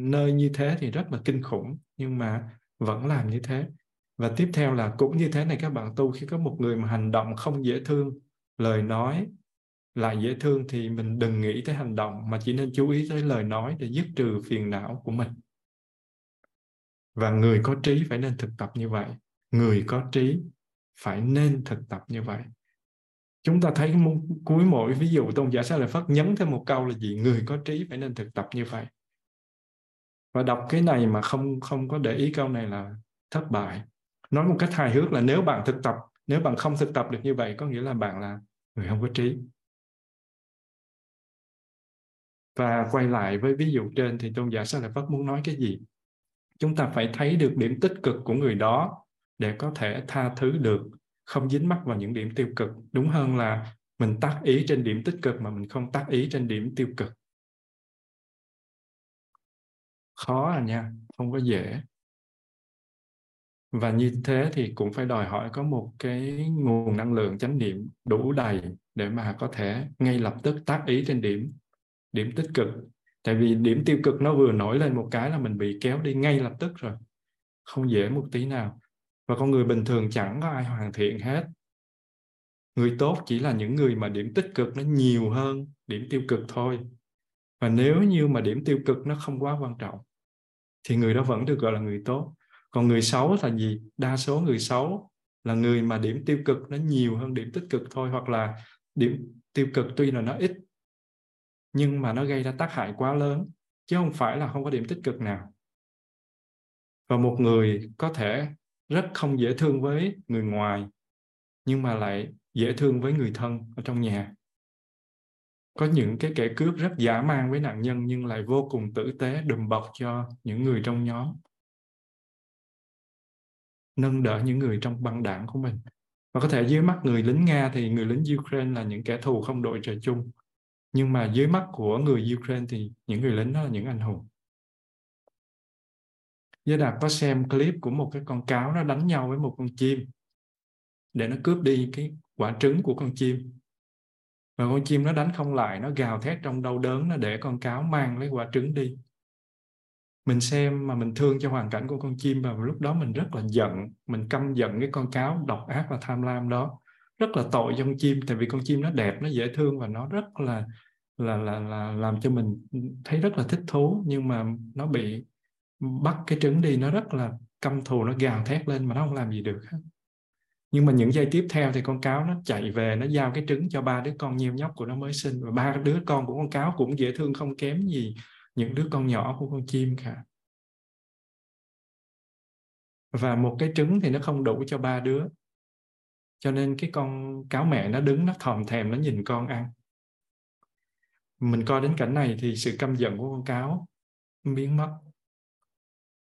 nơi như thế thì rất là kinh khủng, nhưng mà vẫn làm như thế. Và tiếp theo là cũng như thế này các bạn tu, khi có một người mà hành động không dễ thương, lời nói lại dễ thương thì mình đừng nghĩ tới hành động mà chỉ nên chú ý tới lời nói để dứt trừ phiền não của mình. Và người có trí phải nên thực tập như vậy. Người có trí phải nên thực tập như vậy. Chúng ta thấy cuối mỗi ví dụ tôn giả Xá Lợi Phất nhấn thêm một câu là gì? Người có trí phải nên thực tập như vậy. Và đọc cái này mà không có để ý câu này là thất bại. Nói một cách hài hước là nếu bạn không thực tập được như vậy có nghĩa là bạn là người không có trí. Và quay lại với ví dụ trên thì tôn giả Xá Lợi Phất muốn nói cái gì? Chúng ta phải thấy được điểm tích cực của người đó để có thể tha thứ được, không dính mắc vào những điểm tiêu cực. Đúng hơn là mình tác ý trên điểm tích cực mà mình không tác ý trên điểm tiêu cực. Khó à nha, không có dễ. Và như thế thì cũng phải đòi hỏi có một cái nguồn năng lượng chánh niệm đủ đầy để mà có thể ngay lập tức tác ý trên điểm tích cực. Tại vì điểm tiêu cực nó vừa nổi lên một cái là mình bị kéo đi ngay lập tức rồi. Không dễ một tí nào. Và con người bình thường chẳng có ai hoàn thiện hết. Người tốt chỉ là những người mà điểm tích cực nó nhiều hơn điểm tiêu cực thôi. Và nếu như mà điểm tiêu cực nó không quá quan trọng, thì người đó vẫn được gọi là người tốt. Còn người xấu là gì? Đa số người xấu là người mà điểm tiêu cực nó nhiều hơn điểm tích cực thôi. Hoặc là điểm tiêu cực tuy là nó ít, nhưng mà nó gây ra tác hại quá lớn, chứ không phải là không có điểm tích cực nào. Và một người có thể rất không dễ thương với người ngoài, nhưng mà lại dễ thương với người thân ở trong nhà. Có những cái kẻ cướp rất dã man với nạn nhân, nhưng lại vô cùng tử tế, đùm bọc cho những người trong nhóm, nâng đỡ những người trong băng đảng của mình. Và có thể dưới mắt người lính Nga thì người lính Ukraine là những kẻ thù không đội trời chung. Nhưng mà dưới mắt của người Ukraine thì những người lính đó là những anh hùng. Giới Đạt có xem clip của một cái con cáo nó đánh nhau với một con chim để nó cướp đi cái quả trứng của con chim. Và con chim nó đánh không lại, nó gào thét trong đau đớn, nó để con cáo mang lấy quả trứng đi. Mình xem mà mình thương cho hoàn cảnh của con chim, và lúc đó mình rất là giận, mình căm giận cái con cáo độc ác và tham lam đó. Rất là tội cho con chim, tại vì con chim nó đẹp, nó dễ thương và nó rất là làm cho mình thấy rất là thích thú. Nhưng mà nó bị bắt cái trứng đi, nó rất là căm thù, nó gào thét lên mà nó không làm gì được. Nhưng mà những giây tiếp theo thì con cáo nó chạy về, nó giao cái trứng cho ba đứa con nheo nhóc của nó mới sinh. Và ba đứa con của con cáo cũng dễ thương không kém gì những đứa con nhỏ của con chim cả. Và một cái trứng thì nó không đủ cho ba đứa. Cho nên cái con cáo mẹ nó đứng, nó thòm thèm, nó nhìn con ăn. Mình coi đến cảnh này thì sự căm giận của con cáo biến mất.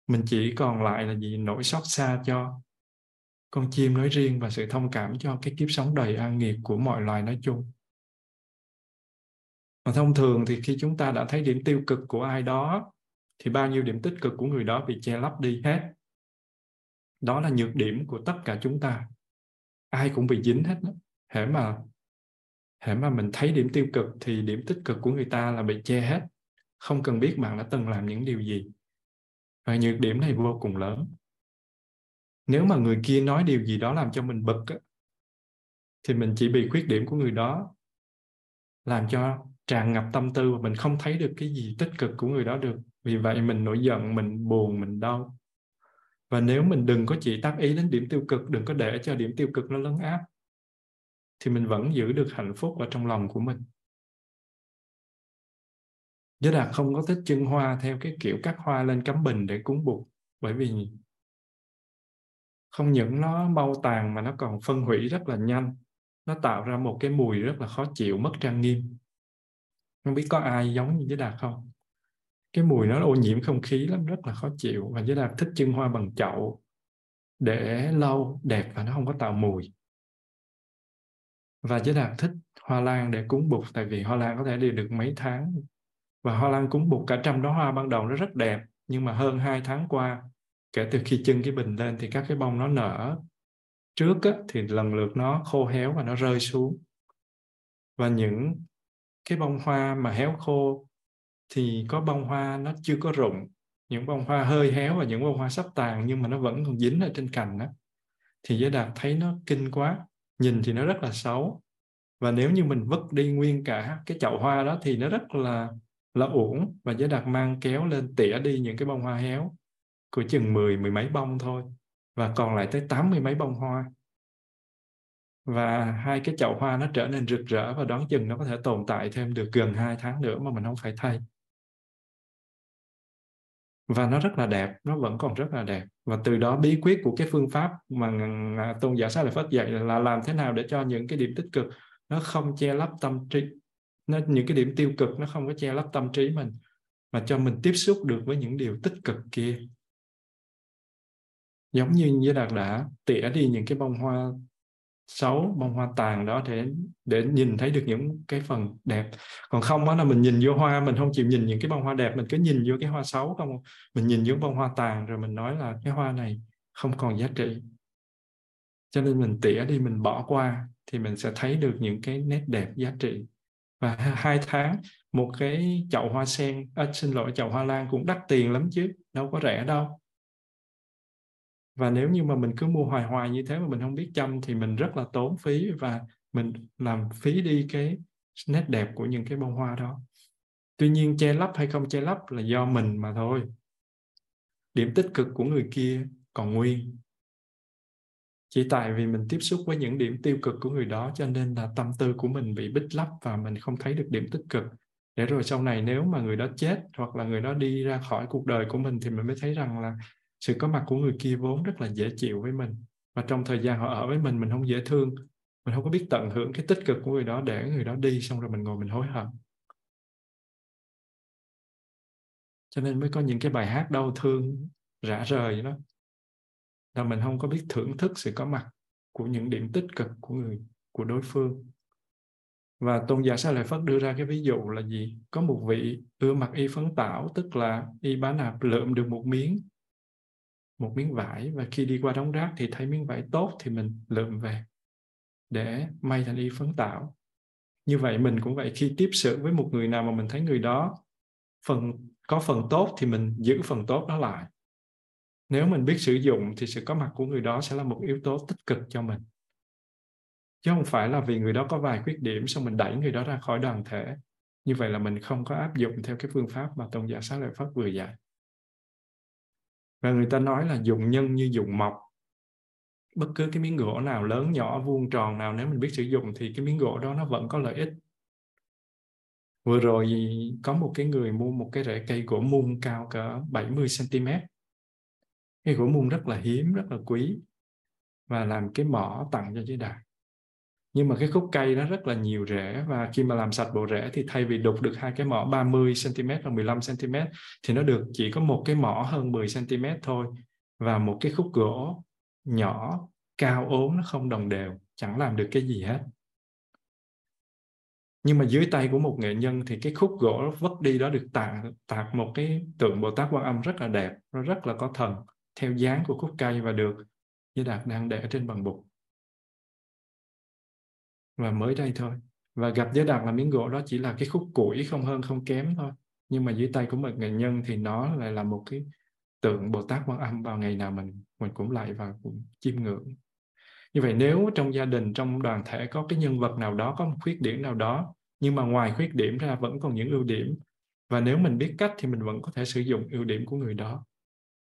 Mình chỉ còn lại là gì? Nỗi xót xa cho con chim nói riêng và sự thông cảm cho cái kiếp sống đầy an nghiệp của mọi loài nói chung. Mà thông thường thì khi chúng ta đã thấy điểm tiêu cực của ai đó, thì bao nhiêu điểm tích cực của người đó bị che lấp đi hết. Đó là nhược điểm của tất cả chúng ta. Ai cũng bị dính hết. Hễ mà mình thấy điểm tiêu cực thì điểm tích cực của người ta là bị che hết. Không cần biết bạn đã từng làm những điều gì. Và nhược điểm này vô cùng lớn. Nếu mà người kia nói điều gì đó làm cho mình bực, thì mình chỉ bị khuyết điểm của người đó, làm cho tràn ngập tâm tư và mình không thấy được cái gì tích cực của người đó được. Vì vậy mình nổi giận, mình buồn, mình đau. Và nếu mình đừng có chỉ tác ý đến điểm tiêu cực, đừng có để cho điểm tiêu cực nó lấn áp, thì mình vẫn giữ được hạnh phúc ở trong lòng của mình. Giới Đạt không có thích trưng hoa theo cái kiểu cắt hoa lên cắm bình để cúng Bụt, bởi vì không những nó mau tàn mà nó còn phân hủy rất là nhanh. Nó tạo ra một cái mùi rất là khó chịu, mất trang nghiêm. Không biết có ai giống như Giới Đạt không? Cái mùi nó ô nhiễm không khí lắm, rất là khó chịu. Và Giới Đạt thích trưng hoa bằng chậu để lâu, đẹp và nó không có tạo mùi. Và Giới Đạt thích hoa lan để cúng Bụt, tại vì hoa lan có thể đi được mấy tháng. Và hoa lan cúng Bụt cả trăm đó hoa ban đầu nó rất đẹp, nhưng mà hơn 2 tháng qua, kể từ khi trưng cái bình lên thì các cái bông nó nở. Trước thì lần lượt nó khô héo và nó rơi xuống. Và những cái bông hoa mà héo khô thì có bông hoa nó chưa có rụng, những bông hoa hơi héo và những bông hoa sắp tàn nhưng mà nó vẫn còn dính ở trên cành đó. Thì Giới Đạt thấy nó kinh quá, nhìn thì nó rất là xấu. Và nếu như mình vứt đi nguyên cả cái chậu hoa đó thì nó rất là uổng. Và Giới Đạt mang kéo lên tỉa đi những cái bông hoa héo của chừng 10 mấy bông thôi. Và còn lại tới 80 mấy bông hoa. Và 2 cái chậu hoa nó trở nên rực rỡ và đoán chừng nó có thể tồn tại thêm được gần 2 tháng nữa mà mình không phải thay. Và nó rất là đẹp, nó vẫn còn rất là đẹp. Và từ đó bí quyết của cái phương pháp mà tôn giả Xá Lợi Phất dạy là làm thế nào để cho những cái điểm tích cực nó không che lấp tâm trí, nó, những cái điểm tiêu cực nó không có che lấp tâm trí mình, mà cho mình tiếp xúc được với những điều tích cực kia. Giống như với Đạt đã tỉa đi những cái bông hoa xấu, bông hoa tàn đó để nhìn thấy được những cái phần đẹp. Còn không đó là mình nhìn vô hoa, mình không chịu nhìn những cái bông hoa đẹp, mình cứ nhìn vô cái hoa xấu không. Mình nhìn vô bông hoa tàn rồi mình nói là cái hoa này không còn giá trị. Cho nên mình tỉa đi, mình bỏ qua thì mình sẽ thấy được những cái nét đẹp giá trị. Và 2 tháng một cái chậu hoa sen, chậu hoa lan cũng đắt tiền lắm chứ, đâu có rẻ đâu. Và nếu như mà mình cứ mua hoài hoài như thế mà mình không biết chăm thì mình rất là tốn phí và mình làm phí đi cái nét đẹp của những cái bông hoa đó. Tuy nhiên che lấp hay không che lấp là do mình mà thôi. Điểm tích cực của người kia còn nguyên. Chỉ tại vì mình tiếp xúc với những điểm tiêu cực của người đó cho nên là tâm tư của mình bị bích lấp và mình không thấy được điểm tích cực. Để rồi sau này nếu mà người đó chết hoặc là người đó đi ra khỏi cuộc đời của mình thì mình mới thấy rằng là sự có mặt của người kia vốn rất là dễ chịu với mình. Và trong thời gian họ ở với mình không dễ thương. Mình không có biết tận hưởng cái tích cực của người đó để người đó đi xong rồi mình ngồi mình hối hận. Cho nên mới có những cái bài hát đau thương rã rời đó. Là mình không có biết thưởng thức sự có mặt của những điểm tích cực của đối phương. Và Tôn giả Xá Lợi Phất đưa ra cái ví dụ là gì? Có một vị ưa mặc y phấn tảo, tức là y bá nạp lượm được một miếng vải, và khi đi qua đống rác thì thấy miếng vải tốt thì mình lượm về để may thành y phấn tảo. Như vậy mình cũng vậy, khi tiếp xử với một người nào mà mình thấy người đó có phần tốt thì mình giữ phần tốt đó lại. Nếu mình biết sử dụng thì sự có mặt của người đó sẽ là một yếu tố tích cực cho mình. Chứ không phải là vì người đó có vài khuyết điểm xong mình đẩy người đó ra khỏi đoàn thể. Như vậy là mình không có áp dụng theo cái phương pháp mà Tôn giả Xá Lợi Phất vừa dạy. Và người ta nói là dụng nhân như dụng mộc. Bất cứ cái miếng gỗ nào lớn, nhỏ, vuông, tròn nào nếu mình biết sử dụng thì cái miếng gỗ đó nó vẫn có lợi ích. Vừa rồi có một cái người mua một cái rễ cây gỗ mun cao cỡ 70 cm. Cái gỗ mun rất là hiếm, rất là quý, và làm cái mỏ tặng cho Giới Đạt. Nhưng mà cái khúc cây nó rất là nhiều rễ, và khi mà làm sạch bộ rễ thì thay vì đục được 2 cái mỏ 30 cm và 15 cm thì nó được chỉ có một cái mỏ hơn 10 cm thôi, và một cái khúc gỗ nhỏ cao ốm nó không đồng đều, chẳng làm được cái gì hết. Nhưng mà dưới tay của một nghệ nhân thì cái khúc gỗ vất đi đó được tạc một cái tượng Bồ Tát Quan Âm rất là đẹp, nó rất là có thần theo dáng của khúc cây và được Giới Đạt đang để trên bằng bục. Và mới đây thôi. Và gặp Giới Đạt là miếng gỗ đó chỉ là cái khúc củi không hơn không kém thôi. Nhưng mà dưới tay của một nghệ nhân thì nó lại là một cái tượng Bồ Tát Quan Âm, vào ngày nào mình cũng lại và cũng chiêm ngưỡng. Như vậy nếu trong gia đình, trong đoàn thể có cái nhân vật nào đó, có một khuyết điểm nào đó, nhưng mà ngoài khuyết điểm ra vẫn còn những ưu điểm. Và nếu mình biết cách thì mình vẫn có thể sử dụng ưu điểm của người đó.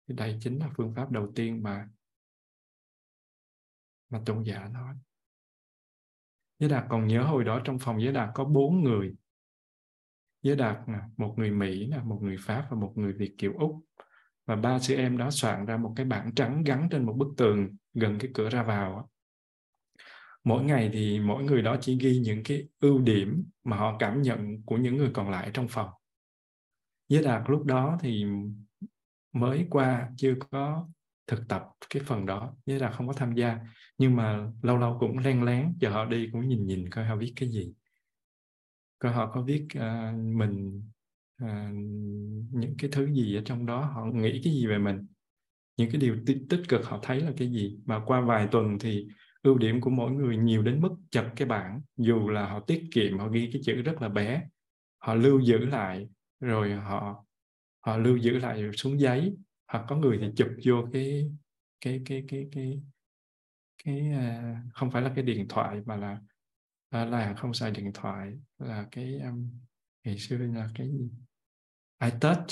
Thì đây chính là phương pháp đầu tiên mà Tôn giả nói. Giới Đạt còn nhớ hồi đó trong phòng Giới Đạt có 4 người. Giới Đạt, một người Mỹ, một người Pháp và một người Việt kiều Úc. Và 3 chị em đó soạn ra một cái bảng trắng gắn trên một bức tường gần cái cửa ra vào. Mỗi ngày thì mỗi người đó chỉ ghi những cái ưu điểm mà họ cảm nhận của những người còn lại trong phòng. Giới Đạt lúc đó thì mới qua, chưa có thực tập cái phần đó, Giới Đạt không có tham gia. Nhưng mà lâu lâu cũng len lén, giờ họ đi cũng nhìn coi họ viết cái gì. Coi họ có viết những cái thứ gì ở trong đó, họ nghĩ cái gì về mình. Những cái điều tích cực họ thấy là cái gì. Mà qua vài tuần thì ưu điểm của mỗi người nhiều đến mức chật cái bảng. Dù là họ tiết kiệm, họ ghi cái chữ rất là bé. Họ lưu giữ lại, rồi họ lưu giữ lại xuống giấy. Hoặc có người thì chụp vô cái không phải là cái điện thoại mà là không xài điện thoại, là cái ngày xưa là cái iTouch,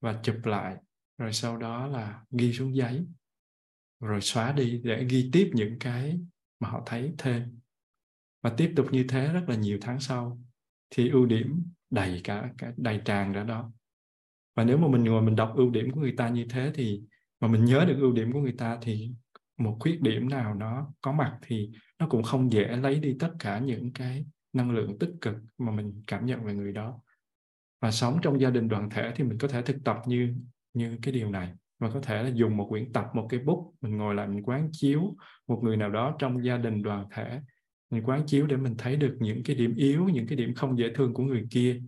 và chụp lại rồi sau đó là ghi xuống giấy rồi xóa đi để ghi tiếp những cái mà họ thấy thêm. Và tiếp tục như thế rất là nhiều tháng sau thì ưu điểm đầy cả đầy tràn ra đó. Và nếu mà mình ngồi mình đọc ưu điểm của người ta như thế thì mà mình nhớ được ưu điểm của người ta thì một khuyết điểm nào nó có mặt thì nó cũng không dễ lấy đi tất cả những cái năng lượng tích cực mà mình cảm nhận về người đó. Và sống trong gia đình đoàn thể thì mình có thể thực tập như cái điều này. Và có thể là dùng một quyển tập, một cái bút, mình ngồi lại mình quán chiếu một người nào đó trong gia đình đoàn thể. Mình quán chiếu để mình thấy được những cái điểm yếu, những cái điểm không dễ thương của người kia.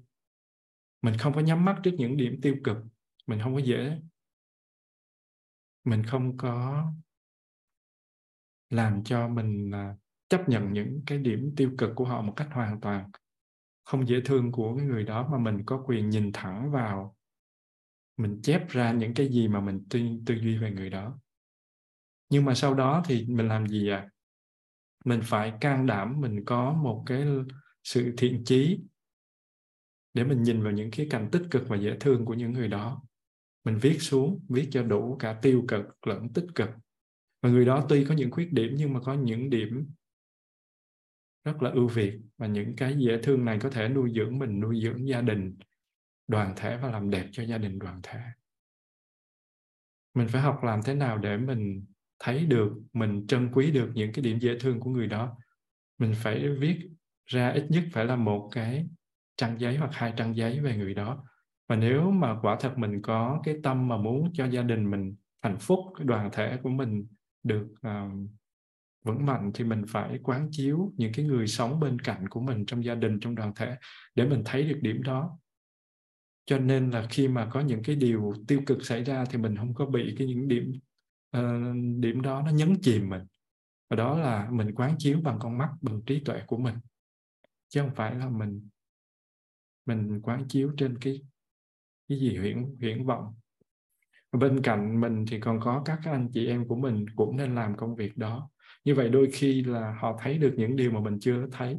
Mình không có nhắm mắt trước những điểm tiêu cực. Mình không có làm cho mình chấp nhận những cái điểm tiêu cực của họ một cách hoàn toàn không dễ thương của cái người đó, mà mình có quyền nhìn thẳng vào, mình chép ra những cái gì mà mình tư duy về người đó. Nhưng mà sau đó thì mình làm gì ạ? Mình phải can đảm, mình có một cái sự thiện chí để mình nhìn vào những khía cạnh tích cực và dễ thương của những người đó. Mình viết xuống, viết cho đủ cả tiêu cực lẫn tích cực. Và người đó tuy có những khuyết điểm nhưng mà có những điểm rất là ưu việt. Và những cái dễ thương này có thể nuôi dưỡng mình, nuôi dưỡng gia đình, đoàn thể và làm đẹp cho gia đình, đoàn thể. Mình phải học làm thế nào để mình thấy được, mình trân quý được những cái điểm dễ thương của người đó. Mình phải viết ra ít nhất phải là một cái trang giấy hoặc 2 trang giấy về người đó. Và nếu mà quả thật mình có cái tâm mà muốn cho gia đình mình hạnh phúc, đoàn thể của mình được vững mạnh, thì mình phải quán chiếu những cái người sống bên cạnh của mình trong gia đình, trong đoàn thể để mình thấy được điểm đó. Cho nên là khi mà có những cái điều tiêu cực xảy ra thì mình không có bị cái những điểm đó nó nhấn chìm mình. Và đó là mình quán chiếu bằng con mắt, bằng trí tuệ của mình. Chứ không phải là mình quán chiếu trên cái gì huyễn vọng. Bên cạnh mình thì còn có các anh chị em của mình cũng nên làm công việc đó. Như vậy đôi khi là họ thấy được những điều mà mình chưa thấy.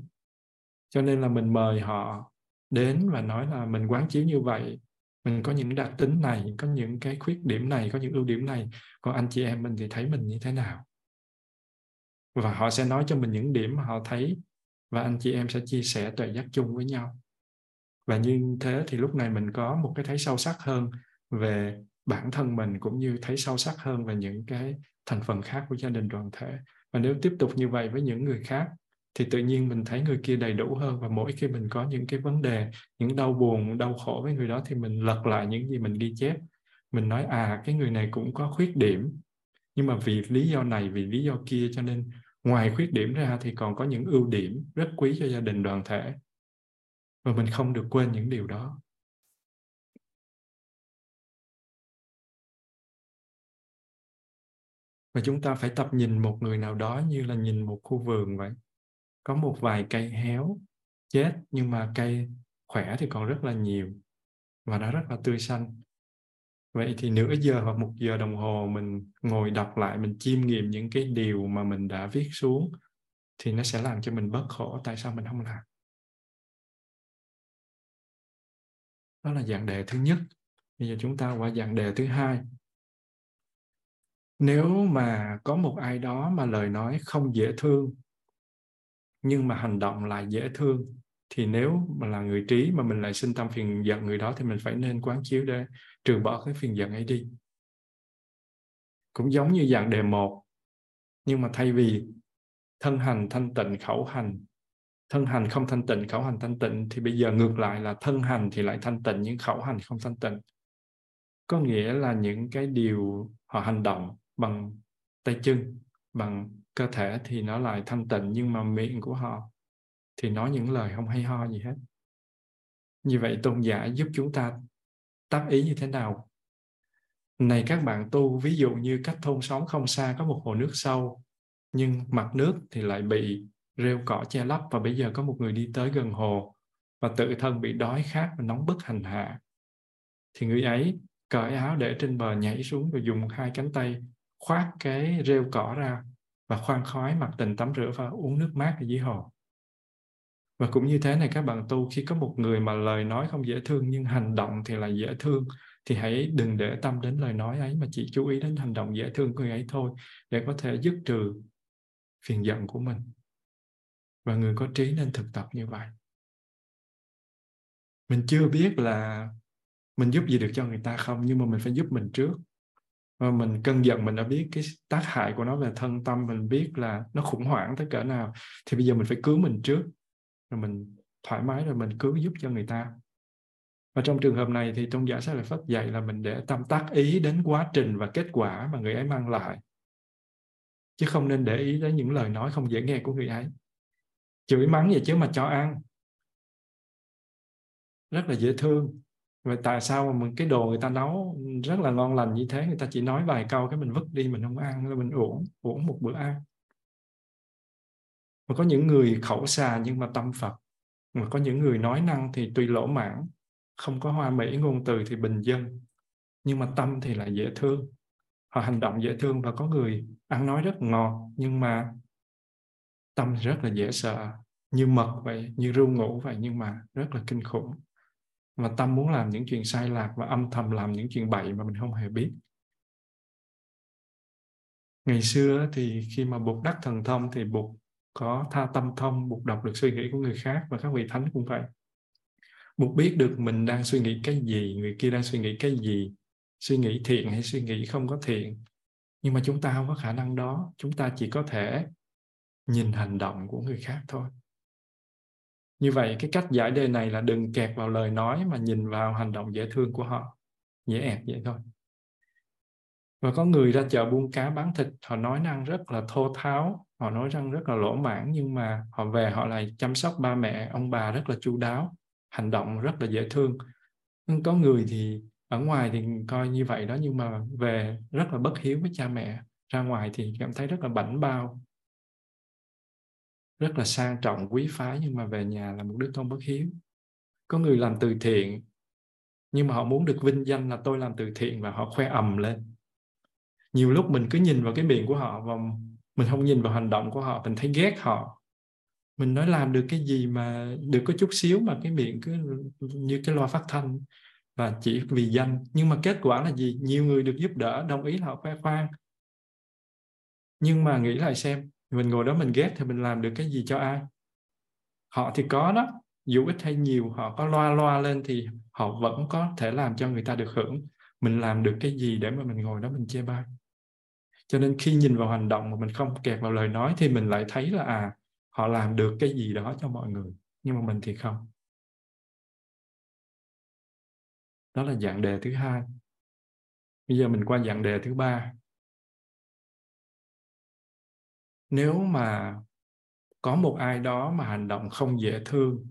Cho nên là mình mời họ đến và nói là mình quán chiếu như vậy, mình có những đặc tính này, có những cái khuyết điểm này, có những ưu điểm này. Còn anh chị em mình thì thấy mình như thế nào? Và họ sẽ nói cho mình những điểm mà họ thấy, và anh chị em sẽ chia sẻ tuệ giác chung với nhau. Và như thế thì lúc này mình có một cái thấy sâu sắc hơn về bản thân mình, cũng như thấy sâu sắc hơn về những cái thành phần khác của gia đình đoàn thể. Và nếu tiếp tục như vậy với những người khác thì tự nhiên mình thấy người kia đầy đủ hơn. Và mỗi khi mình có những cái vấn đề, những đau buồn, đau khổ với người đó thì mình lật lại những gì mình ghi chép. Mình nói cái người này cũng có khuyết điểm, nhưng mà vì lý do này, vì lý do kia, cho nên ngoài khuyết điểm ra thì còn có những ưu điểm rất quý cho gia đình đoàn thể. Và mình không được quên những điều đó. Và chúng ta phải tập nhìn một người nào đó như là nhìn một khu vườn vậy. Có một vài cây héo, chết, nhưng mà cây khỏe thì còn rất là nhiều. Và nó rất là tươi xanh. Vậy thì nửa giờ hoặc 1 giờ đồng hồ mình ngồi đọc lại, mình chiêm nghiệm những cái điều mà mình đã viết xuống, thì nó sẽ làm cho mình bớt khổ. Tại sao mình không làm? Đó là dạng đề thứ nhất. Bây giờ chúng ta qua dạng đề thứ hai. Nếu mà có một ai đó mà lời nói không dễ thương, nhưng mà hành động lại dễ thương, thì nếu mà là người trí mà mình lại sinh tâm phiền giận người đó, thì mình phải nên quán chiếu để trừ bỏ cái phiền giận ấy đi. Cũng giống như dạng đề 1, nhưng mà thay vì thân hành thanh tịnh, khẩu hành thân hành không thanh tịnh, khẩu hành thanh tịnh, thì bây giờ ngược lại là thân hành thì lại thanh tịnh nhưng khẩu hành không thanh tịnh. Có nghĩa là những cái điều họ hành động bằng tay chân, bằng cơ thể thì nó lại thanh tịnh, nhưng mà miệng của họ thì nói những lời không hay ho gì hết. Như vậy tôn giả giúp chúng ta tác ý như thế nào? Này các bạn tu, ví dụ như cách thôn xóm không xa có một hồ nước sâu, nhưng mặt nước thì lại bị rêu cỏ che lấp, và bây giờ có một người đi tới gần hồ và tự thân bị đói khát và nóng bức hành hạ. Thì người ấy cởi áo để trên bờ, nhảy xuống và dùng 2 cánh tay khoác cái rêu cỏ ra và khoan khoái mặc tình tắm rửa và uống nước mát ở dưới hồ. Và cũng như thế này các bạn tu, khi có một người mà lời nói không dễ thương nhưng hành động thì là dễ thương, thì hãy đừng để tâm đến lời nói ấy mà chỉ chú ý đến hành động dễ thương của người ấy thôi, để có thể dứt trừ phiền giận của mình. Và người có trí nên thực tập như vậy. Mình chưa biết là mình giúp gì được cho người ta không, nhưng mà mình phải giúp mình trước. Và mình cơn giận mình đã biết cái tác hại của nó về thân tâm, mình biết là nó khủng hoảng tới cỡ nào, thì bây giờ mình phải cứu mình trước. rồi mình thoải mái, rồi mình cứu giúp cho người ta. Và trong trường hợp này thì trong giả Xá Lợi Phất dạy là mình để tâm tác ý đến quá trình và kết quả mà người ấy mang lại, chứ không nên để ý đến những lời nói không dễ nghe của người ấy. Chửi mắng vậy chứ mà cho ăn rất là dễ thương. Vậy tại sao mà cái đồ người ta nấu rất là ngon lành như thế, người ta chỉ nói vài câu cái mình vứt đi, mình không ăn, rồi mình uổng một bữa ăn. Mà có những người khẩu xà nhưng mà tâm Phật, mà có những người nói năng thì tuy lỗ mãng, không có hoa mỹ, ngôn từ thì bình dân, nhưng mà tâm thì lại dễ thương, họ hành động dễ thương. Và có người ăn nói rất ngọt nhưng mà tâm rất là dễ sợ, như mật vậy, như ru ngủ vậy, nhưng mà rất là kinh khủng. Và tâm muốn làm những chuyện sai lạc và âm thầm làm những chuyện bậy mà mình không hề biết. Ngày xưa thì khi mà Bụt đắc thần thông thì Bụt có tha tâm thông, Bụt đọc được suy nghĩ của người khác, và các vị thánh cũng vậy. Bụt biết được mình đang suy nghĩ cái gì, người kia đang suy nghĩ cái gì, suy nghĩ thiện hay suy nghĩ không có thiện. Nhưng mà chúng ta không có khả năng đó, chúng ta chỉ có thể nhìn hành động của người khác thôi. Như vậy cái cách giải đề này là đừng kẹt vào lời nói mà nhìn vào hành động dễ thương của họ, dễ ẹt vậy thôi. Và có người ra chợ buôn cá bán thịt, họ nói năng rất là thô tháo, họ nói rằng rất là lỗ mãng, nhưng mà họ về họ lại chăm sóc ba mẹ, ông bà rất là chu đáo, hành động rất là dễ thương. Có người thì ở ngoài thì coi như vậy đó, nhưng mà về rất là bất hiếu với cha mẹ, ra ngoài thì cảm thấy rất là bảnh bao, rất là sang trọng, quý phái, nhưng mà về nhà là một đứa con bất hiếu. Có người làm từ thiện, nhưng mà họ muốn được vinh danh là tôi làm từ thiện, và họ khoe ầm lên. Nhiều lúc mình cứ nhìn vào cái miệng của họ, và mình không nhìn vào hành động của họ, mình thấy ghét họ. Mình nói làm được cái gì mà được có chút xíu mà cái miệng cứ như cái loa phát thanh, và chỉ vì danh. Nhưng mà kết quả là gì? Nhiều người được giúp đỡ, đồng ý là họ khoe khoang. Nhưng mà nghĩ lại xem, mình ngồi đó mình ghét thì mình làm được cái gì cho ai? Họ thì có đó, dù ít hay nhiều, họ có loa lên thì họ vẫn có thể làm cho người ta được hưởng. Mình làm được cái gì để mà mình ngồi đó mình chê bai? Cho nên khi nhìn vào hành động mà mình không kẹt vào lời nói thì mình lại thấy là họ làm được cái gì đó cho mọi người, nhưng mà mình thì không. Đó là dạng đề thứ hai. Bây giờ mình qua dạng đề thứ ba. Nếu mà có một ai đó mà hành động không dễ thương,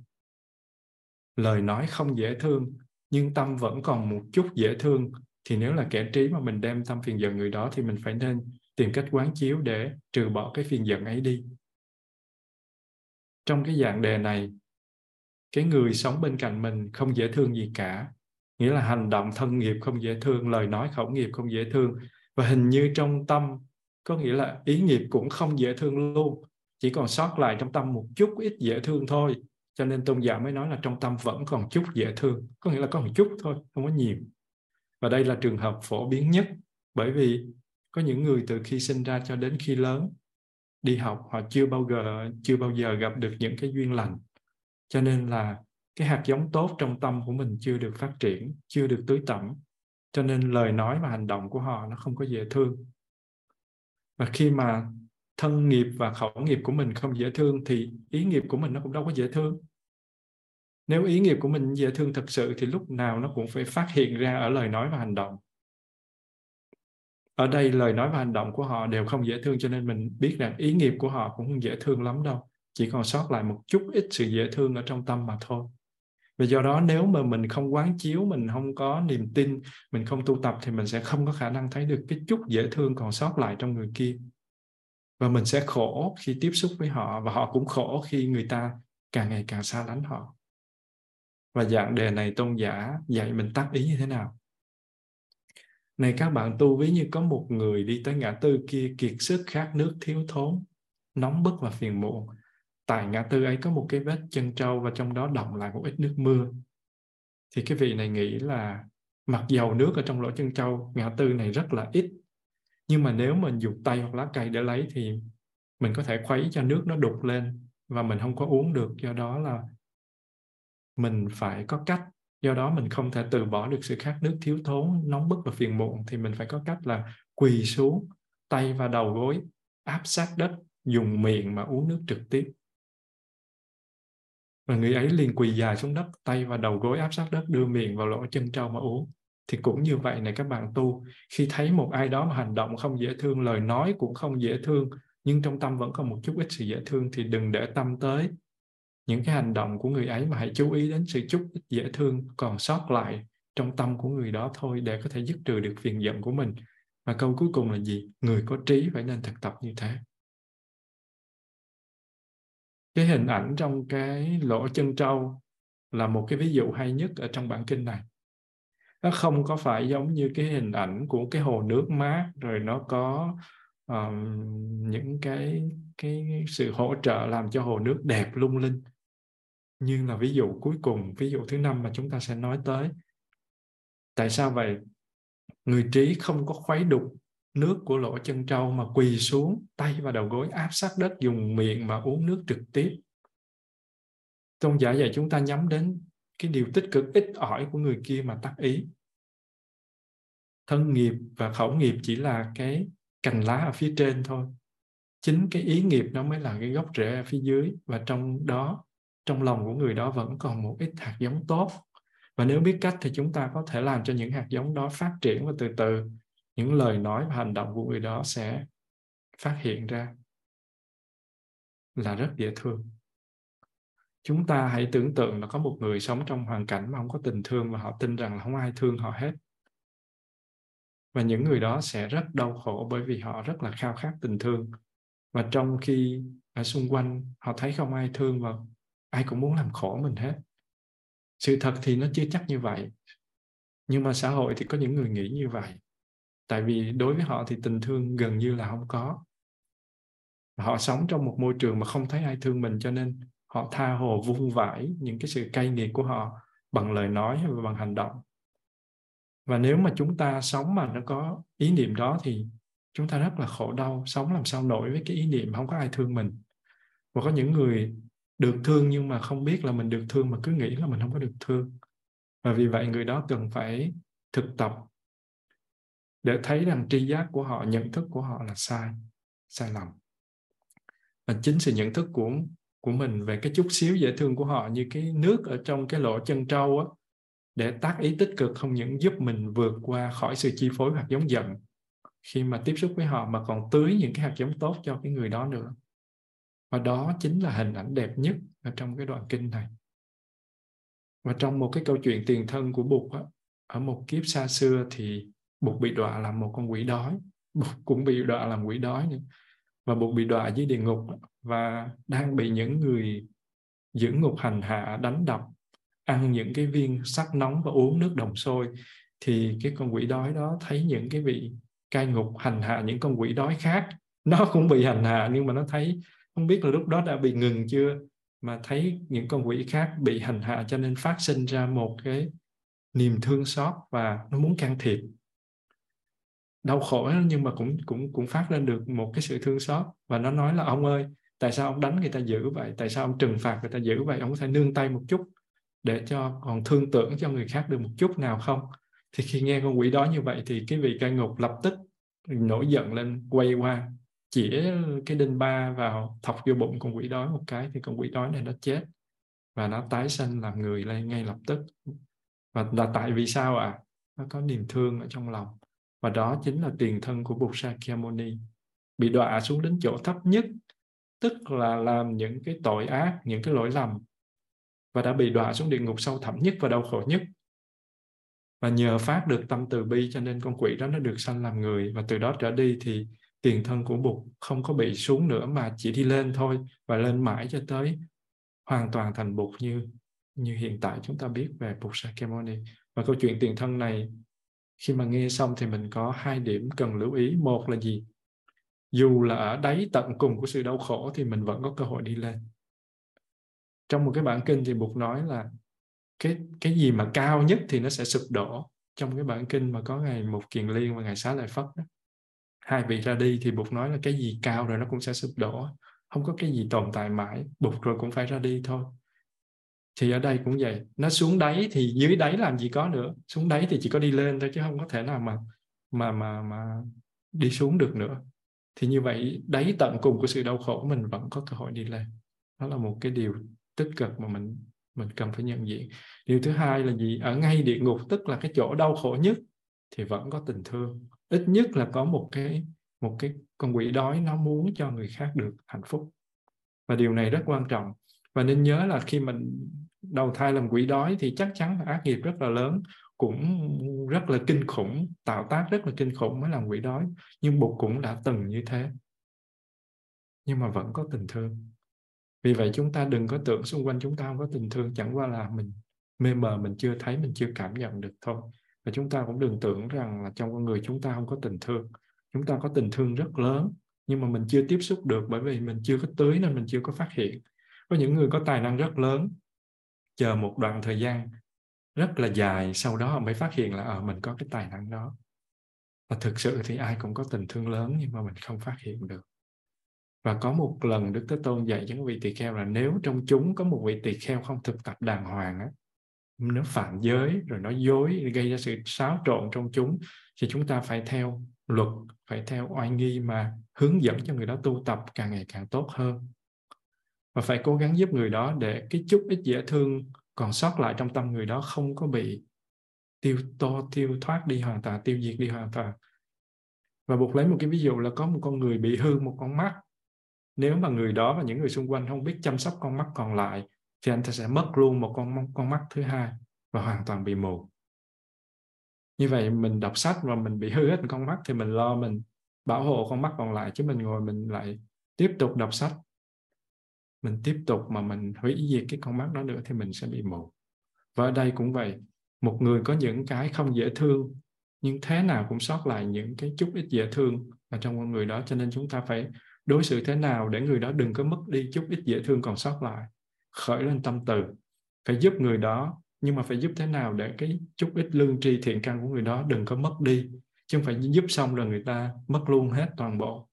lời nói không dễ thương, nhưng tâm vẫn còn một chút dễ thương, thì nếu là kẻ trí mà mình đem tâm phiền giận người đó thì mình phải nên tìm cách quán chiếu để trừ bỏ cái phiền giận ấy đi. Trong cái dạng đề này, cái người sống bên cạnh mình không dễ thương gì cả, nghĩa là hành động thân nghiệp không dễ thương, lời nói khẩu nghiệp không dễ thương, và hình như trong tâm, có nghĩa là ý nghiệp cũng không dễ thương luôn, chỉ còn sót lại trong tâm một chút ít dễ thương thôi. Cho nên tôn giả mới nói là trong tâm vẫn còn chút dễ thương, có nghĩa là có một chút thôi, không có nhiều. Và đây là trường hợp phổ biến nhất, bởi vì có những người từ khi sinh ra cho đến khi lớn đi học, họ chưa bao giờ gặp được những cái duyên lành, cho nên là cái hạt giống tốt trong tâm của mình chưa được phát triển, chưa được tưới tẩm, cho nên lời nói và hành động của họ nó không có dễ thương. Và khi mà thân nghiệp và khẩu nghiệp của mình không dễ thương thì ý nghiệp của mình nó cũng đâu có dễ thương. Nếu ý nghiệp của mình dễ thương thật sự thì lúc nào nó cũng phải phát hiện ra ở lời nói và hành động. Ở đây lời nói và hành động của họ đều không dễ thương, cho nên mình biết rằng ý nghiệp của họ cũng không dễ thương lắm đâu. Chỉ còn sót lại một chút ít sự dễ thương ở trong tâm mà thôi. Và do đó nếu mà mình không quán chiếu, mình không có niềm tin, mình không tu tập thì mình sẽ không có khả năng thấy được cái chút dễ thương còn sót lại trong người kia. Và mình sẽ khổ khi tiếp xúc với họ, và họ cũng khổ khi người ta càng ngày càng xa lánh họ. Và dạng đề này tôn giả dạy mình tác ý như thế nào? Này các bạn tu, ví như có một người đi tới ngã tư kia kiệt sức, khát nước, thiếu thốn, nóng bức và phiền muộn. Tại ngã tư ấy có một cái vết chân trâu và trong đó đọng lại một ít nước mưa. Thì cái vị này nghĩ là mặc dầu nước ở trong lỗ chân trâu ngã tư này rất là ít, nhưng mà nếu mình dùng tay hoặc lá cây để lấy thì mình có thể khuấy cho nước nó đục lên và mình không có uống được. Do đó là mình phải có cách. Do đó mình không thể từ bỏ được sự khát nước, thiếu thốn, nóng bức và phiền muộn, thì mình phải có cách là quỳ xuống, tay và đầu gối áp sát đất, dùng miệng mà uống nước trực tiếp. Và người ấy liền quỳ dài xuống đất, tay và đầu gối áp sát đất, đưa miệng vào lỗ chân trâu mà uống. Thì cũng như vậy này các bạn tu, khi thấy một ai đó mà hành động không dễ thương, lời nói cũng không dễ thương, nhưng trong tâm vẫn còn một chút ít sự dễ thương, thì đừng để tâm tới những cái hành động của người ấy, mà hãy chú ý đến sự chút ít dễ thương còn sót lại trong tâm của người đó thôi, để có thể dứt trừ được phiền giận của mình. Và câu cuối cùng là gì? Người có trí phải nên thực tập như thế. Cái hình ảnh trong cái lỗ chân trâu là một cái ví dụ hay nhất ở trong bản kinh này. Nó không có phải giống như cái hình ảnh của cái hồ nước mát, rồi nó có những cái sự hỗ trợ làm cho hồ nước đẹp lung linh. Nhưng là ví dụ cuối cùng, ví dụ thứ 5 mà chúng ta sẽ nói tới. Tại sao vậy? Người trí không có khuấy đục nước của lỗ chân trâu mà quỳ xuống, tay và đầu gối áp sát đất, dùng miệng mà uống nước trực tiếp. Tôn giả dạy chúng ta nhắm đến cái điều tích cực ít ỏi của người kia mà tác ý. Thân nghiệp và khẩu nghiệp chỉ là cái cành lá ở phía trên thôi. Chính cái ý nghiệp nó mới là cái gốc rễ ở phía dưới, và trong đó, trong lòng của người đó vẫn còn một ít hạt giống tốt. Và nếu biết cách thì chúng ta có thể làm cho những hạt giống đó phát triển, và từ từ những lời nói và hành động của người đó sẽ phát hiện ra là rất dễ thương. Chúng ta hãy tưởng tượng là có một người sống trong hoàn cảnh mà không có tình thương, và họ tin rằng là không ai thương họ hết. Và những người đó sẽ rất đau khổ, bởi vì họ rất là khao khát tình thương. Và trong khi ở xung quanh họ thấy không ai thương và ai cũng muốn làm khổ mình hết. Sự thật thì nó chưa chắc như vậy. Nhưng mà xã hội thì có những người nghĩ như vậy. Tại vì đối với họ thì tình thương gần như là không có. Họ sống trong một môi trường mà không thấy ai thương mình, cho nên họ tha hồ vung vãi những cái sự cay nghiệt của họ bằng lời nói hay bằng hành động. Và nếu mà chúng ta sống mà nó có ý niệm đó thì chúng ta rất là khổ đau, sống làm sao nổi với cái ý niệm không có ai thương mình. Và có những người được thương nhưng mà không biết là mình được thương, mà cứ nghĩ là mình không có được thương. Và vì vậy người đó cần phải thực tập để thấy rằng tri giác của họ, nhận thức của họ là sai lầm. Và chính sự nhận thức của mình về cái chút xíu dễ thương của họ, như cái nước ở trong cái lỗ chân trâu á, để tác ý tích cực không những giúp mình vượt qua khỏi sự chi phối hạt giống giận khi mà tiếp xúc với họ, mà còn tưới những cái hạt giống tốt cho cái người đó nữa. Và đó chính là hình ảnh đẹp nhất ở trong cái đoạn kinh này. Và trong một cái câu chuyện tiền thân của Bụt á, ở một kiếp xa xưa thì Bụt bị đọa làm một con quỷ đói. Bụt cũng bị đọa làm quỷ đói nữa. Và Bụt bị đọa dưới địa ngục và đang bị những người giữ ngục hành hạ, đánh đập, ăn những cái viên sắt nóng và uống nước đồng sôi. Thì cái con quỷ đói đó thấy những cái vị cai ngục hành hạ những con quỷ đói khác. Nó cũng bị hành hạ nhưng mà nó thấy, không biết là lúc đó đã bị ngừng chưa, mà thấy những con quỷ khác bị hành hạ cho nên phát sinh ra một cái niềm thương xót và nó muốn can thiệp. Đau khổ nhưng mà cũng phát lên được một cái sự thương xót. Và nó nói là ông ơi, tại sao ông đánh người ta dữ vậy? Tại sao ông trừng phạt người ta dữ vậy? Ông có thể nương tay một chút để cho còn thương tưởng cho người khác được một chút nào không? Thì khi nghe con quỷ đó như vậy thì cái vị cai ngục lập tức nổi giận lên, quay qua chĩa cái đinh ba vào, thọc vô bụng con quỷ đói một cái, thì con quỷ đói này nó chết và nó tái sinh làm người lên ngay lập tức. Và là tại vì sao ạ? Nó có niềm thương ở trong lòng. Và đó chính là tiền thân của Bụt Sakyamuni, bị đọa xuống đến chỗ thấp nhất, tức là làm những cái tội ác, những cái lỗi lầm, và đã bị đọa xuống địa ngục sâu thẳm nhất và đau khổ nhất. Và nhờ phát được tâm từ bi cho nên con quỷ đó nó được sanh làm người, và từ đó trở đi thì tiền thân của Bụt không có bị xuống nữa mà chỉ đi lên thôi, và lên mãi cho tới hoàn toàn thành Bụt như hiện tại chúng ta biết về Bụt Sakyamuni. Và câu chuyện tiền thân này khi mà nghe xong thì mình có hai điểm cần lưu ý. Một là gì? Dù là ở đáy tận cùng của sự đau khổ thì mình vẫn có cơ hội đi lên. Trong một cái bản kinh thì Bụt nói là cái gì mà cao nhất thì nó sẽ sụp đổ. Trong cái bản kinh mà có Ngài Mục Kiền Liên và Ngài Xá Lợi Phất đó, hai vị ra đi thì Bụt nói là cái gì cao rồi nó cũng sẽ sụp đổ. Không có cái gì tồn tại mãi. Bụt rồi cũng phải ra đi thôi. Thì ở đây cũng vậy. Nó xuống đáy thì dưới đáy làm gì có nữa. Xuống đáy thì chỉ có đi lên thôi chứ không có thể nào mà đi xuống được nữa. Thì như vậy đáy tận cùng của sự đau khổ mình vẫn có cơ hội đi lên. Đó là một cái điều tích cực mà mình cần phải nhận diện. Điều thứ hai là gì? Ở ngay địa ngục, tức là cái chỗ đau khổ nhất, thì vẫn có tình thương. Ít nhất là có một cái con quỷ đói nó muốn cho người khác được hạnh phúc. Và điều này rất quan trọng. Và nên nhớ là khi mình đầu thai làm quỷ đói thì chắc chắn là ác nghiệp rất là lớn, cũng rất là kinh khủng, tạo tác rất là kinh khủng mới làm quỷ đói. Nhưng Bụt cũng đã từng như thế, nhưng mà vẫn có tình thương. Vì vậy chúng ta đừng có tưởng xung quanh chúng ta không có tình thương, chẳng qua là mình mê mờ, mình chưa thấy, mình chưa cảm nhận được thôi. Và chúng ta cũng đừng tưởng rằng là trong con người chúng ta không có tình thương. Chúng ta có tình thương rất lớn, nhưng mà mình chưa tiếp xúc được, bởi vì mình chưa có tưới nên mình chưa có phát hiện. Có những người có tài năng rất lớn, chờ một đoạn thời gian rất là dài, sau đó họ mới phát hiện là mình có cái tài năng đó. Và thực sự thì ai cũng có tình thương lớn, nhưng mà mình không phát hiện được. Và có một lần Đức Thế Tôn dạy cho các vị tỳ kheo là nếu trong chúng có một vị tỳ kheo không thực tập đàng hoàng, nó phạm giới, rồi nó dối, gây ra sự xáo trộn trong chúng, thì chúng ta phải theo luật, phải theo oai nghi mà hướng dẫn cho người đó tu tập càng ngày càng tốt hơn. Và phải cố gắng giúp người đó để cái chút ít dễ thương còn sót lại trong tâm người đó không có bị tiêu thoát đi hoàn toàn, tiêu diệt đi hoàn toàn. Và Bụt lấy một cái ví dụ là có một con người bị hư một con mắt. Nếu mà người đó và những người xung quanh không biết chăm sóc con mắt còn lại, thì anh ta sẽ mất luôn một con mắt thứ hai và hoàn toàn bị mù. Như vậy mình đọc sách và mình bị hư hết một con mắt thì mình lo mình bảo hộ con mắt còn lại, chứ mình ngồi mình lại tiếp tục đọc sách, mình tiếp tục mà mình hủy diệt cái con mắt đó nữa thì mình sẽ bị mù. Và ở đây cũng vậy, một người có những cái không dễ thương, nhưng thế nào cũng sót lại những cái chút ít dễ thương ở trong con người đó, cho nên chúng ta phải đối xử thế nào để người đó đừng có mất đi chút ít dễ thương còn sót lại. Khởi lên tâm từ, phải giúp người đó, nhưng mà phải giúp thế nào để cái chút ít lương tri thiện căn của người đó đừng có mất đi, chứ không phải giúp xong rồi người ta mất luôn hết toàn bộ.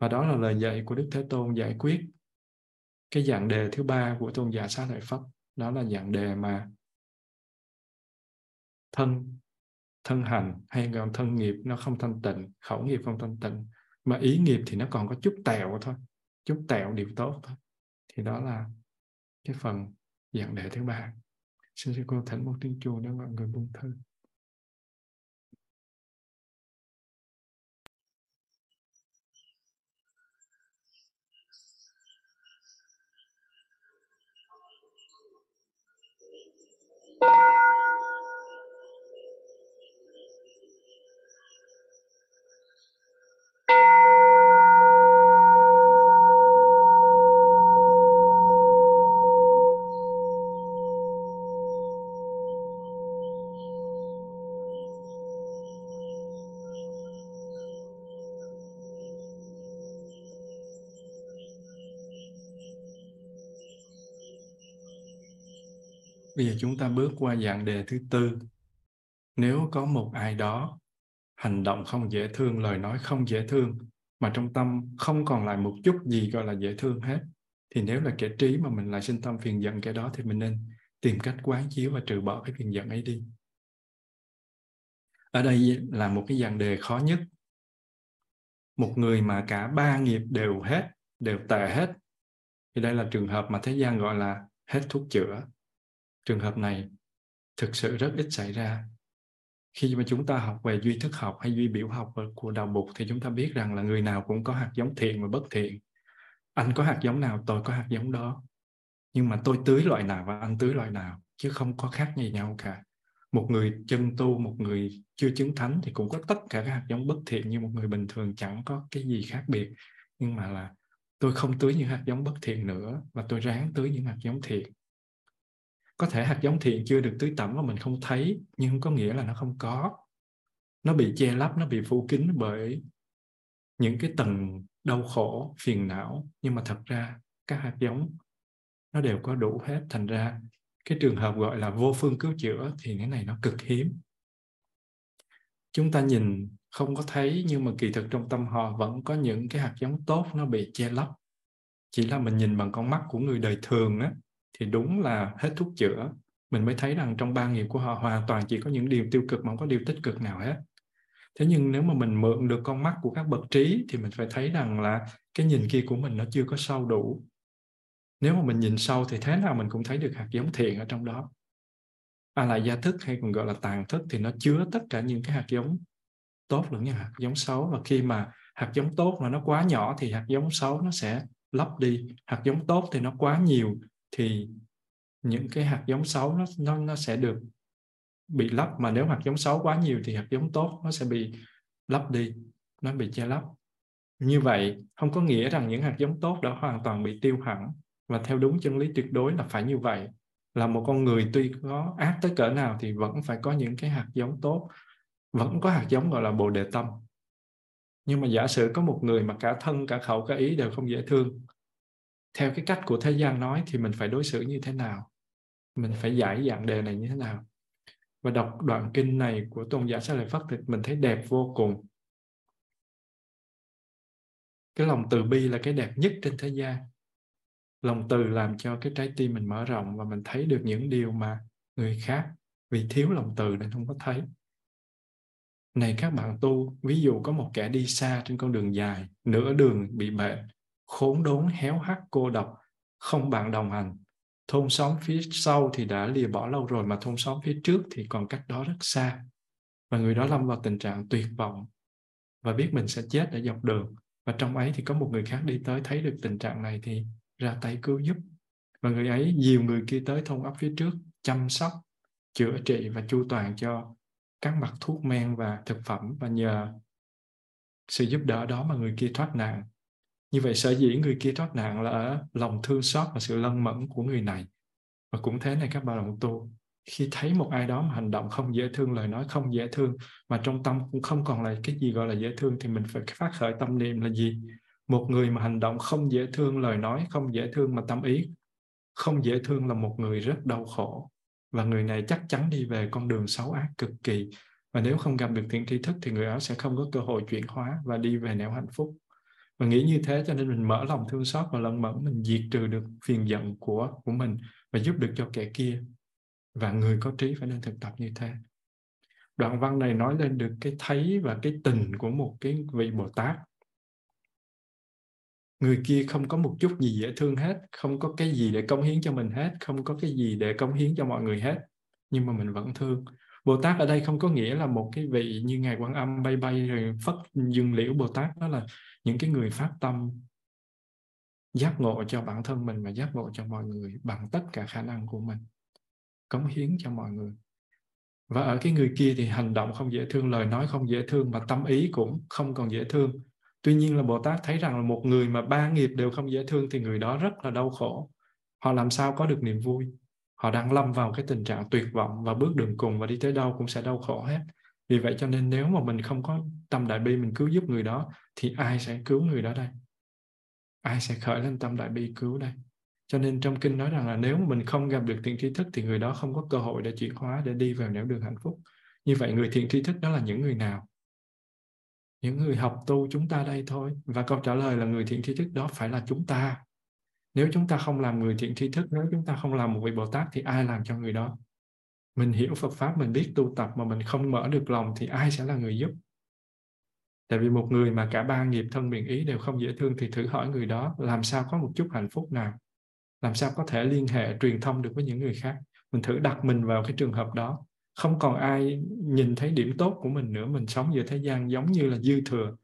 Và đó là lời dạy của Đức Thế Tôn giải quyết cái dạng đề thứ ba của tôn giả Xá Lợi Phất. Đó là dạng đề mà thân hành hay gọi thân nghiệp nó không thanh tịnh, khẩu nghiệp không thanh tịnh, mà ý nghiệp thì nó còn có chút tẹo thôi, chút tẹo điều tốt thôi. Thì đó là cái phần dạng đề thứ ba. Xin sư cô thỉnh một tiếng chuông để mọi người buông thư. Bây giờ chúng ta bước qua dạng đề thứ tư. Nếu có một ai đó hành động không dễ thương, lời nói không dễ thương, mà trong tâm không còn lại một chút gì gọi là dễ thương hết, thì nếu là kẻ trí mà mình lại sinh tâm phiền giận kẻ đó, thì mình nên tìm cách quán chiếu và trừ bỏ cái phiền giận ấy đi. Ở đây là một cái dạng đề khó nhất. Một người mà cả ba nghiệp đều hết, đều tệ hết, thì đây là trường hợp mà thế gian gọi là hết thuốc chữa. Trường hợp này thực sự rất ít xảy ra. Khi mà chúng ta học về duy thức học hay duy biểu học của Đạo Bụt thì chúng ta biết rằng là người nào cũng có hạt giống thiện và bất thiện. Anh có hạt giống nào, tôi có hạt giống đó. Nhưng mà tôi tưới loại nào và anh tưới loại nào, chứ không có khác gì nhau cả. Một người chân tu, một người chưa chứng thánh thì cũng có tất cả các hạt giống bất thiện như một người bình thường, chẳng có cái gì khác biệt. Nhưng mà là tôi không tưới những hạt giống bất thiện nữa và tôi ráng tưới những hạt giống thiện. Có thể hạt giống thiện chưa được tưới tẩm và mình không thấy, nhưng không có nghĩa là nó không có. Nó bị che lấp, nó bị phủ kín bởi những cái tầng đau khổ, phiền não. Nhưng mà thật ra các hạt giống nó đều có đủ hết. Thành ra cái trường hợp gọi là vô phương cứu chữa thì cái này nó cực hiếm. Chúng ta nhìn không có thấy, nhưng mà kỳ thực trong tâm họ vẫn có những cái hạt giống tốt nó bị che lấp. Chỉ là mình nhìn bằng con mắt của người đời thường á, thì đúng là hết thuốc chữa. Mình mới thấy rằng trong ba nghiệp của họ hoàn toàn chỉ có những điều tiêu cực mà không có điều tích cực nào hết. Thế nhưng nếu mà mình mượn được con mắt của các bậc trí thì mình phải thấy rằng là cái nhìn kia của mình nó chưa có sâu đủ. Nếu mà mình nhìn sâu thì thế nào mình cũng thấy được hạt giống thiện ở trong đó. A-lại-da thức hay còn gọi là tàng thức thì nó chứa tất cả những cái hạt giống tốt lẫn những hạt giống xấu. Và khi mà hạt giống tốt mà nó quá nhỏ thì hạt giống xấu nó sẽ lấp đi. Hạt giống tốt thì nó quá nhiều thì những cái hạt giống xấu nó sẽ được bị lấp. Mà nếu hạt giống xấu quá nhiều thì hạt giống tốt nó sẽ bị lấp đi, nó bị che lấp. Như vậy không có nghĩa rằng những hạt giống tốt đã hoàn toàn bị tiêu hẳn. Và theo đúng chân lý tuyệt đối là phải như vậy. Là một con người tuy có ác tới cỡ nào thì vẫn phải có những cái hạt giống tốt. Vẫn có hạt giống gọi là bồ đề tâm. Nhưng mà giả sử có một người mà cả thân, cả khẩu, cả ý đều không dễ thương, theo cái cách của thế gian nói thì mình phải đối xử như thế nào? Mình phải giải dạng đề này như thế nào? Và đọc đoạn kinh này của tôn giả Xá Lợi Phất thì mình thấy đẹp vô cùng. Cái lòng từ bi là cái đẹp nhất trên thế gian. Lòng từ làm cho cái trái tim mình mở rộng và mình thấy được những điều mà người khác vì thiếu lòng từ nên không có thấy. Này các bạn tu, ví dụ có một kẻ đi xa trên con đường dài, nửa đường bị bệnh, khốn đốn, héo hắt, cô độc, không bạn đồng hành. Thôn xóm phía sau thì đã lìa bỏ lâu rồi, mà thôn xóm phía trước thì còn cách đó rất xa. Và người đó lâm vào tình trạng tuyệt vọng và biết mình sẽ chết ở dọc đường. Và trong ấy thì có một người khác đi tới, thấy được tình trạng này thì ra tay cứu giúp. Và người ấy dìu người kia tới thôn ấp phía trước, chăm sóc, chữa trị và chu toàn cho các mặt thuốc men và thực phẩm. Và nhờ sự giúp đỡ đó mà người kia thoát nạn. Như vậy sở dĩ người kia thoát nạn là ở lòng thương xót và sự lân mẫn của người này. Và cũng thế này các bạn đồng tu, khi thấy một ai đó mà hành động không dễ thương, lời nói không dễ thương, mà trong tâm cũng không còn là cái gì gọi là dễ thương, thì mình phải phát khởi tâm niệm là gì? Một người mà hành động không dễ thương, lời nói không dễ thương mà tâm ý không dễ thương là một người rất đau khổ. Và người này chắc chắn đi về con đường xấu ác cực kỳ. Và nếu không gặp được thiện tri thức thì người đó sẽ không có cơ hội chuyển hóa và đi về nẻo hạnh phúc. Và nghĩ như thế cho nên mình mở lòng thương xót và lân mẫn, mình diệt trừ được phiền giận của mình và giúp được cho kẻ kia. Và người có trí phải nên thực tập như thế. Đoạn văn này nói lên được cái thấy và cái tình của một cái vị Bồ Tát. Người kia không có một chút gì dễ thương hết, không có cái gì để cống hiến cho mình hết, không có cái gì để cống hiến cho mọi người hết. Nhưng mà mình vẫn thương. Bồ Tát ở đây không có nghĩa là một cái vị như Ngài Quan Âm bay rồi phất dương liễu. Bồ Tát đó là những cái người phát tâm giác ngộ cho bản thân mình và giác ngộ cho mọi người bằng tất cả khả năng của mình, cống hiến cho mọi người. Và ở cái người kia thì hành động không dễ thương, lời nói không dễ thương và tâm ý cũng không còn dễ thương. Tuy nhiên là Bồ Tát thấy rằng là một người mà ba nghiệp đều không dễ thương thì người đó rất là đau khổ. Họ làm sao có được niềm vui? Họ đang lâm vào cái tình trạng tuyệt vọng và bước đường cùng và đi tới đâu cũng sẽ đau khổ hết. Vì vậy cho nên nếu mà mình không có tâm đại bi, mình cứu giúp người đó thì ai sẽ cứu người đó đây? Ai sẽ khởi lên tâm đại bi cứu đây? Cho nên trong kinh nói rằng là nếu mình không gặp được thiện tri thức thì người đó không có cơ hội để chuyển hóa, để đi vào nẻo đường hạnh phúc. Như vậy người thiện tri thức đó là những người nào? Những người học tu chúng ta đây thôi. Và câu trả lời là người thiện tri thức đó phải là chúng ta. Nếu chúng ta không làm người thiện tri thức, nếu chúng ta không làm một vị Bồ Tát thì ai làm cho người đó? Mình hiểu Phật Pháp, mình biết tu tập mà mình không mở được lòng thì ai sẽ là người giúp? Tại vì một người mà cả ba nghiệp thân miệng ý đều không dễ thương thì thử hỏi người đó làm sao có một chút hạnh phúc nào? Làm sao có thể liên hệ, truyền thông được với những người khác? Mình thử đặt mình vào cái trường hợp đó. Không còn ai nhìn thấy điểm tốt của mình nữa. Mình sống giữa thế gian giống như là dư thừa.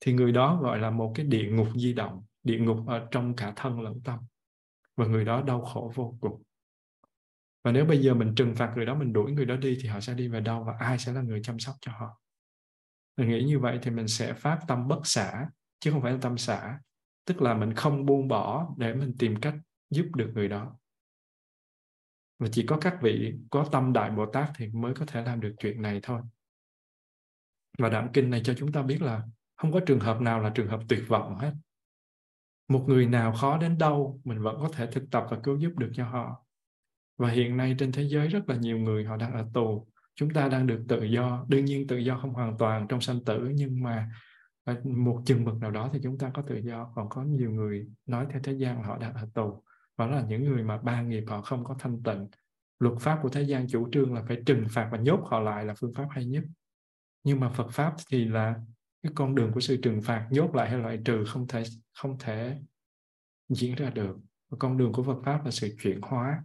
Thì người đó gọi là một cái địa ngục di động. Địa ngục ở trong cả thân lẫn tâm. Và người đó đau khổ vô cùng. Và nếu bây giờ mình trừng phạt người đó, mình đuổi người đó đi thì họ sẽ đi về đâu và ai sẽ là người chăm sóc cho họ? Mình nghĩ như vậy thì mình sẽ phát tâm bất xả, chứ không phải là tâm xả. Tức là mình không buông bỏ để mình tìm cách giúp được người đó. Và chỉ có các vị có tâm đại Bồ Tát thì mới có thể làm được chuyện này thôi. Và đoạn kinh này cho chúng ta biết là không có trường hợp nào là trường hợp tuyệt vọng hết. Một người nào khó đến đâu mình vẫn có thể thực tập và cứu giúp được cho họ. Và hiện nay trên thế giới rất là nhiều người họ đang ở tù. Chúng ta đang được tự do. Đương nhiên tự do không hoàn toàn trong sanh tử, nhưng mà một chừng mực nào đó thì chúng ta có tự do. Còn có nhiều người nói theo thế gian họ đang ở tù. Và đó là những người mà ba nghiệp họ không có thanh tịnh. Luật pháp của thế gian chủ trương là phải trừng phạt và nhốt họ lại là phương pháp hay nhất. Nhưng mà Phật Pháp thì là cái con đường của sự trừng phạt, nhốt lại hay loại trừ không thể diễn ra được. Và con đường của Phật pháp là sự chuyển hóa.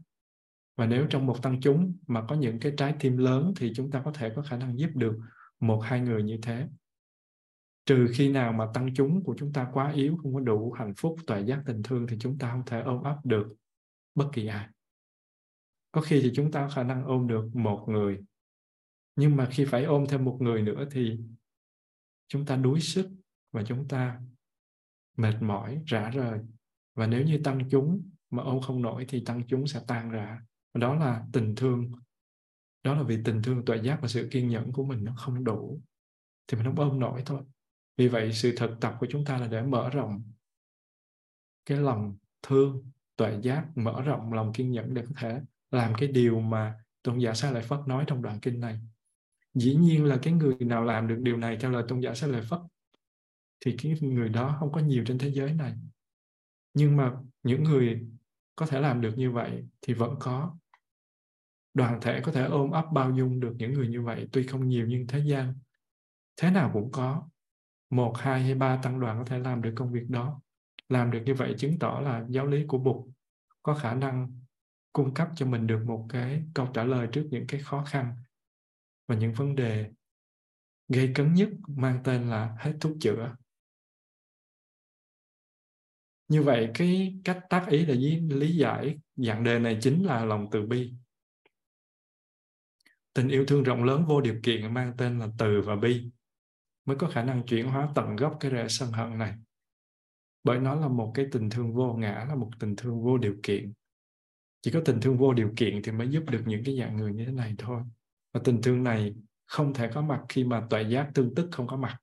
Và nếu trong một tăng chúng mà có những cái trái tim lớn thì chúng ta có thể có khả năng giúp được một hai người như thế. Trừ khi nào mà tăng chúng của chúng ta quá yếu, không có đủ hạnh phúc, tuệ giác, tình thương thì chúng ta không thể ôm ấp được bất kỳ ai. Có khi thì chúng ta có khả năng ôm được một người. Nhưng mà khi phải ôm thêm một người nữa thì chúng ta đuối sức và chúng ta mệt mỏi, rã rời. Và nếu như tăng chúng mà ôm không nổi thì tăng chúng sẽ tan rã. Đó là tình thương. Đó là vì tình thương, tuệ giác và sự kiên nhẫn của mình nó không đủ. Thì mình không ôm nổi thôi. Vì vậy sự thực tập của chúng ta là để mở rộng cái lòng thương, tuệ giác, mở rộng lòng kiên nhẫn để có thể làm cái điều mà Tôn giả Xá Lợi Phất nói trong đoạn kinh này. Dĩ nhiên là cái người nào làm được điều này theo lời Tôn giả Xá Lợi Phất thì cái người đó không có nhiều trên thế giới này. Nhưng mà những người có thể làm được như vậy thì vẫn có. Đoàn thể có thể ôm ấp bao dung được những người như vậy, tuy không nhiều nhưng thế gian thế nào cũng có. 1, 2 hay 3 tăng đoàn có thể làm được công việc đó. Làm được như vậy chứng tỏ là giáo lý của Bụt có khả năng cung cấp cho mình được một cái câu trả lời trước những cái khó khăn và những vấn đề gây cấn nhất mang tên là hết thuốc chữa. Như vậy cái cách tác ý để lý giải dạng đề này chính là lòng từ bi. Tình yêu thương rộng lớn vô điều kiện mang tên là từ và bi mới có khả năng chuyển hóa tận gốc cái rễ sân hận này. Bởi nó là một cái tình thương vô ngã, là một tình thương vô điều kiện. Chỉ có tình thương vô điều kiện thì mới giúp được những cái dạng người như thế này thôi. Và tình thương này không thể có mặt khi mà tuệ giác tương tức không có mặt.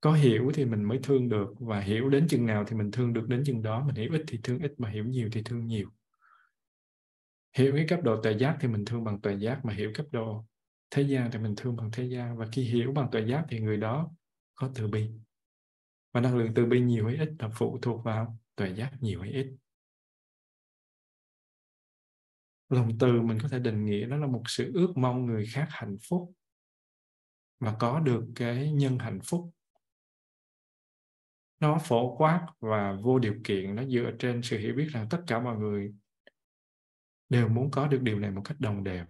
Có hiểu thì mình mới thương được, và hiểu đến chừng nào thì mình thương được đến chừng đó. Mình hiểu ít thì thương ít, mà hiểu nhiều thì thương nhiều. Hiểu cái cấp độ tuệ giác thì mình thương bằng tuệ giác, mà hiểu cấp độ thế gian thì mình thương bằng thế gian. Và khi hiểu bằng tuệ giác thì người đó có từ bi. Và năng lượng từ bi nhiều hay ít là phụ thuộc vào tuệ giác nhiều hay ít. Lòng từ mình có thể định nghĩa đó là một sự ước mong người khác hạnh phúc và có được cái nhân hạnh phúc. Nó phổ quát và vô điều kiện, nó dựa trên sự hiểu biết rằng tất cả mọi người đều muốn có được điều này một cách đồng đều.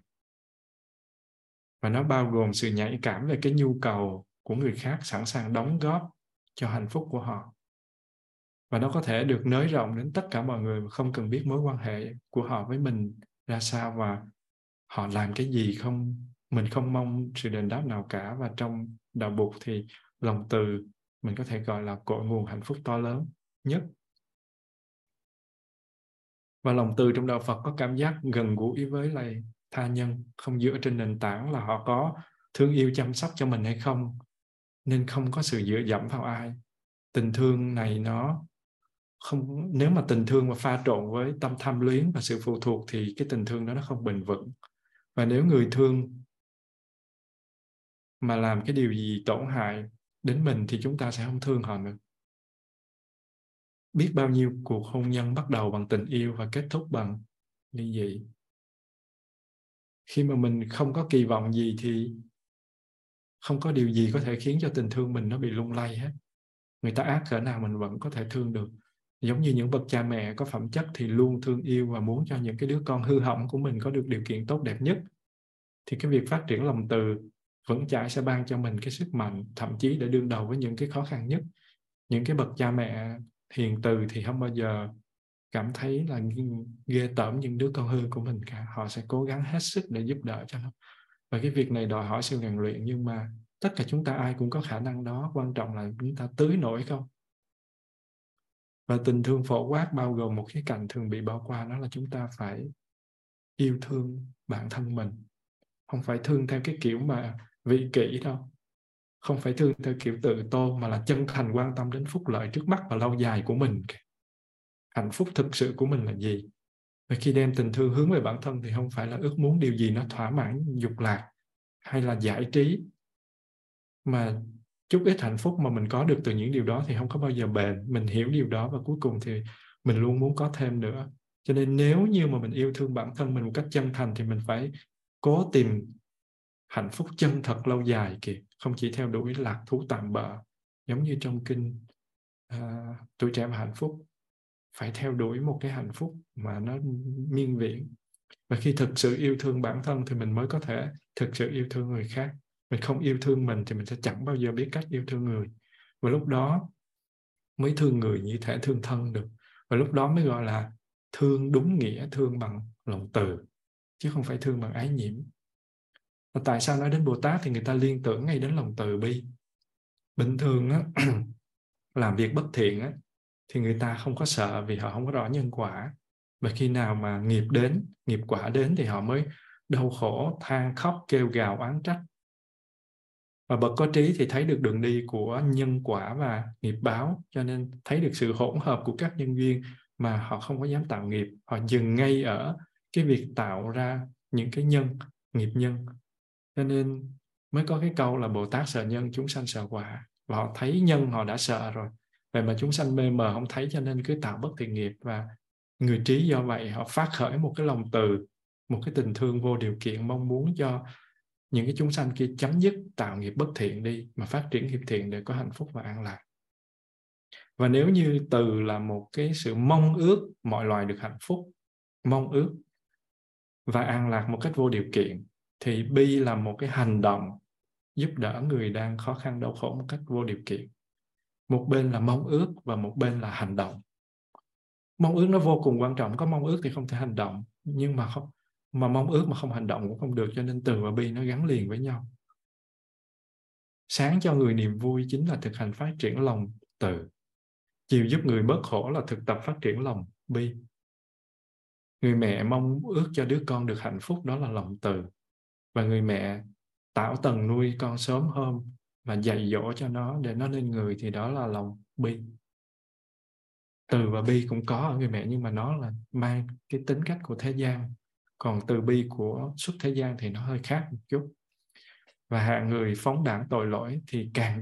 Và nó bao gồm sự nhạy cảm về cái nhu cầu của người khác, sẵn sàng đóng góp cho hạnh phúc của họ. Và nó có thể được nới rộng đến tất cả mọi người, không cần biết mối quan hệ của họ với mình ra sao và họ làm cái gì không. Mình không mong sự đền đáp nào cả. Và trong đạo Bụt thì lòng từ mình có thể gọi là cội nguồn hạnh phúc to lớn nhất. Và lòng từ trong đạo Phật có cảm giác gần gũi với lại tha nhân, không dựa trên nền tảng là họ có thương yêu chăm sóc cho mình hay không, nên không có sự dựa dẫm vào ai. Tình thương này nó không, nếu mà tình thương mà pha trộn với tâm tham luyến và sự phụ thuộc thì cái tình thương đó nó không bền vững. Và nếu người thương mà làm cái điều gì tổn hại đến mình thì chúng ta sẽ không thương họ nữa. Biết bao nhiêu cuộc hôn nhân bắt đầu bằng tình yêu và kết thúc bằng ly dị. Khi mà mình không có kỳ vọng gì thì không có điều gì có thể khiến cho tình thương mình nó bị lung lay hết. Người ta ác cỡ nào mình vẫn có thể thương được. Giống như những bậc cha mẹ có phẩm chất thì luôn thương yêu và muốn cho những cái đứa con hư hỏng của mình có được điều kiện tốt đẹp nhất. Thì cái việc phát triển lòng từ vững chãi sẽ ban cho mình cái sức mạnh, thậm chí để đương đầu với những cái khó khăn nhất. Những cái bậc cha mẹ hiền từ thì không bao giờ cảm thấy là ghê tởm những đứa con hư của mình cả. Họ sẽ cố gắng hết sức để giúp đỡ cho nó. Và cái việc này đòi hỏi sự rèn luyện, nhưng mà tất cả chúng ta ai cũng có khả năng đó. Quan trọng là chúng ta tưới nổi không. Và tình thương phổ quát bao gồm một khía cạnh thường bị bỏ qua, đó là chúng ta phải yêu thương bản thân mình. Không phải thương theo cái kiểu mà vị kỷ đâu. Không phải thương theo kiểu tự tôn, mà là chân thành quan tâm đến phúc lợi trước mắt và lâu dài của mình. Hạnh phúc thực sự của mình là gì? Và khi đem tình thương hướng về bản thân thì không phải là ước muốn điều gì nó thỏa mãn dục lạc hay là giải trí. Mà chút ít hạnh phúc mà mình có được từ những điều đó thì không có bao giờ bền. Mình hiểu điều đó và cuối cùng thì mình luôn muốn có thêm nữa. Cho nên nếu như mà mình yêu thương bản thân mình một cách chân thành thì mình phải cố tìm hạnh phúc chân thật lâu dài kìa. Không chỉ theo đuổi lạc thú tạm bợ, giống như trong kinh Tuổi Trẻ và Hạnh Phúc. phải theo đuổi một cái hạnh phúc mà nó miên viễn. Và khi thực sự yêu thương bản thân thì mình mới có thể thực sự yêu thương người khác. Mình không yêu thương mình thì mình sẽ chẳng bao giờ biết cách yêu thương người. Và lúc đó mới thương người như thể thương thân được. Và lúc đó mới gọi là thương đúng nghĩa, thương bằng lòng từ, chứ không phải thương bằng ái nhiễm. Và tại sao nói đến Bồ Tát thì người ta liên tưởng ngay đến lòng từ bi. Bình thường á, làm việc bất thiện á, thì người ta không có sợ vì họ không có rõ nhân quả. Và khi nào mà nghiệp quả đến thì họ mới đau khổ, than khóc, kêu gào, oán trách. Và bậc có trí thì thấy được đường đi của nhân quả và nghiệp báo, cho nên thấy được sự hỗn hợp của các nhân duyên mà họ không có dám tạo nghiệp. Họ dừng ngay ở cái việc tạo ra những cái nghiệp nhân. Cho nên mới có cái câu là Bồ Tát sợ nhân, chúng sanh sợ quả. Và họ thấy nhân họ đã sợ rồi. Vậy mà chúng sanh mê mờ không thấy cho nên cứ tạo bất thiện nghiệp. Và người trí do vậy họ phát khởi một cái lòng từ, một cái tình thương vô điều kiện mong muốn cho những cái chúng sanh kia chấm dứt tạo nghiệp bất thiện đi mà phát triển nghiệp thiện để có hạnh phúc và an lạc. Và nếu như từ là một cái sự mong ước mọi loài được hạnh phúc, mong ước và an lạc một cách vô điều kiện, thì bi là một cái hành động giúp đỡ người đang khó khăn đau khổ một cách vô điều kiện. Một bên là mong ước và một bên là hành động. Mong ước nó vô cùng quan trọng, có mong ước thì không thể hành động, nhưng mà không, mà mong ước mà không hành động cũng không được, cho nên từ và bi nó gắn liền với nhau. Sáng cho người niềm vui chính là thực hành phát triển lòng từ. Chiều giúp người bớt khổ là thực tập phát triển lòng bi. Người mẹ mong ước cho đứa con được hạnh phúc, đó là lòng từ. Và người mẹ tạo tầng nuôi con sớm hôm và dạy dỗ cho nó để nó nên người, thì đó là lòng bi. Từ và bi cũng có ở người mẹ, nhưng mà nó là mang cái tính cách của thế gian. Còn từ bi của xuất thế gian thì nó hơi khác một chút. Và hạ người phóng đảng tội lỗi thì càng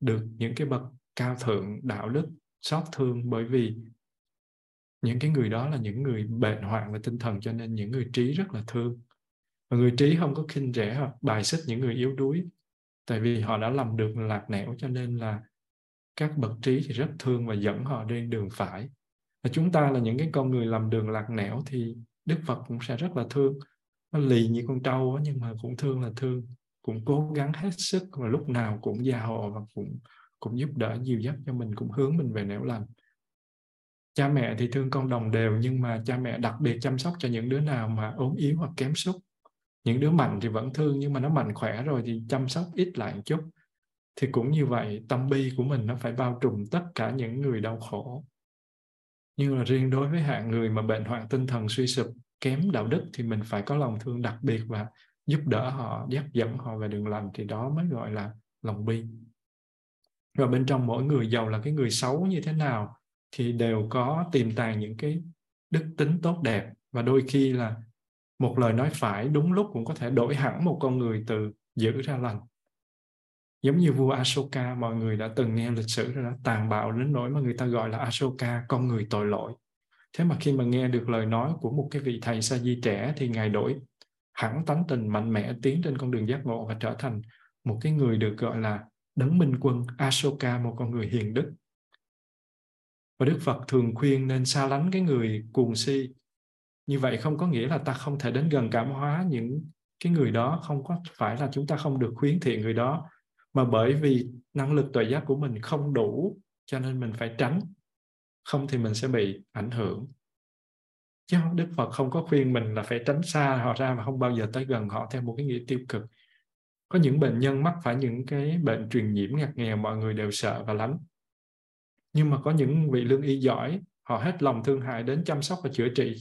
được những cái bậc cao thượng đạo đức xót thương, bởi vì những cái người đó là những người bệnh hoạn về tinh thần, cho nên những người trí rất là thương. Và người trí không có khinh rẻ hoặc bài xích những người yếu đuối, tại vì họ đã làm được lạc nẻo, cho nên là các bậc trí thì rất thương và dẫn họ lên đường phải. Và chúng ta là những cái con người làm đường lạc nẻo thì Đức Phật cũng sẽ rất là thương. Nó lì như con trâu nhưng mà cũng thương là thương, cũng cố gắng hết sức và lúc nào cũng gia hộ và cũng giúp đỡ dìu dắt cho mình, cũng hướng mình về nẻo lành. Cha mẹ thì thương con đồng đều, nhưng mà cha mẹ đặc biệt chăm sóc cho những đứa nào mà ốm yếu hoặc kém súc. Những đứa mạnh thì vẫn thương, nhưng mà nó mạnh khỏe rồi thì chăm sóc ít lại một chút. Thì cũng như vậy, tâm bi của mình nó phải bao trùm tất cả những người đau khổ. Nhưng là riêng đối với hạng người mà bệnh hoạn tinh thần suy sụp, kém đạo đức thì mình phải có lòng thương đặc biệt và giúp đỡ họ, dắt dẫn họ về đường lành, thì đó mới gọi là lòng bi. Và bên trong mỗi người, giàu là cái người xấu như thế nào thì đều có tiềm tàng những cái đức tính tốt đẹp. Và đôi khi là một lời nói phải đúng lúc cũng có thể đổi hẳn một con người từ dữ ra lành. Giống như vua Ashoka, mọi người đã từng nghe lịch sử rồi đó, tàn bạo đến nỗi mà người ta gọi là Ashoka, con người tội lỗi. Thế mà khi mà nghe được lời nói của một cái vị thầy sa di trẻ thì ngài đổi hẳn tánh tình, mạnh mẽ tiến trên con đường giác ngộ và trở thành một cái người được gọi là Đấng Minh Quân, Ashoka, một con người hiền đức. Và Đức Phật thường khuyên nên xa lánh cái người cuồng si. Như vậy không có nghĩa là ta không thể đến gần cảm hóa những cái người đó, không có phải là chúng ta không được khuyến thiện người đó, mà bởi vì năng lực tuệ giác của mình không đủ cho nên mình phải tránh, không thì mình sẽ bị ảnh hưởng. Chứ Đức Phật không có khuyên mình là phải tránh xa họ ra và không bao giờ tới gần họ theo một cái nghĩa tiêu cực. Có những bệnh nhân mắc phải những cái bệnh truyền nhiễm ngặt nghèo, mọi người đều sợ và lánh. Nhưng mà có những vị lương y giỏi, họ hết lòng thương hại đến chăm sóc và chữa trị,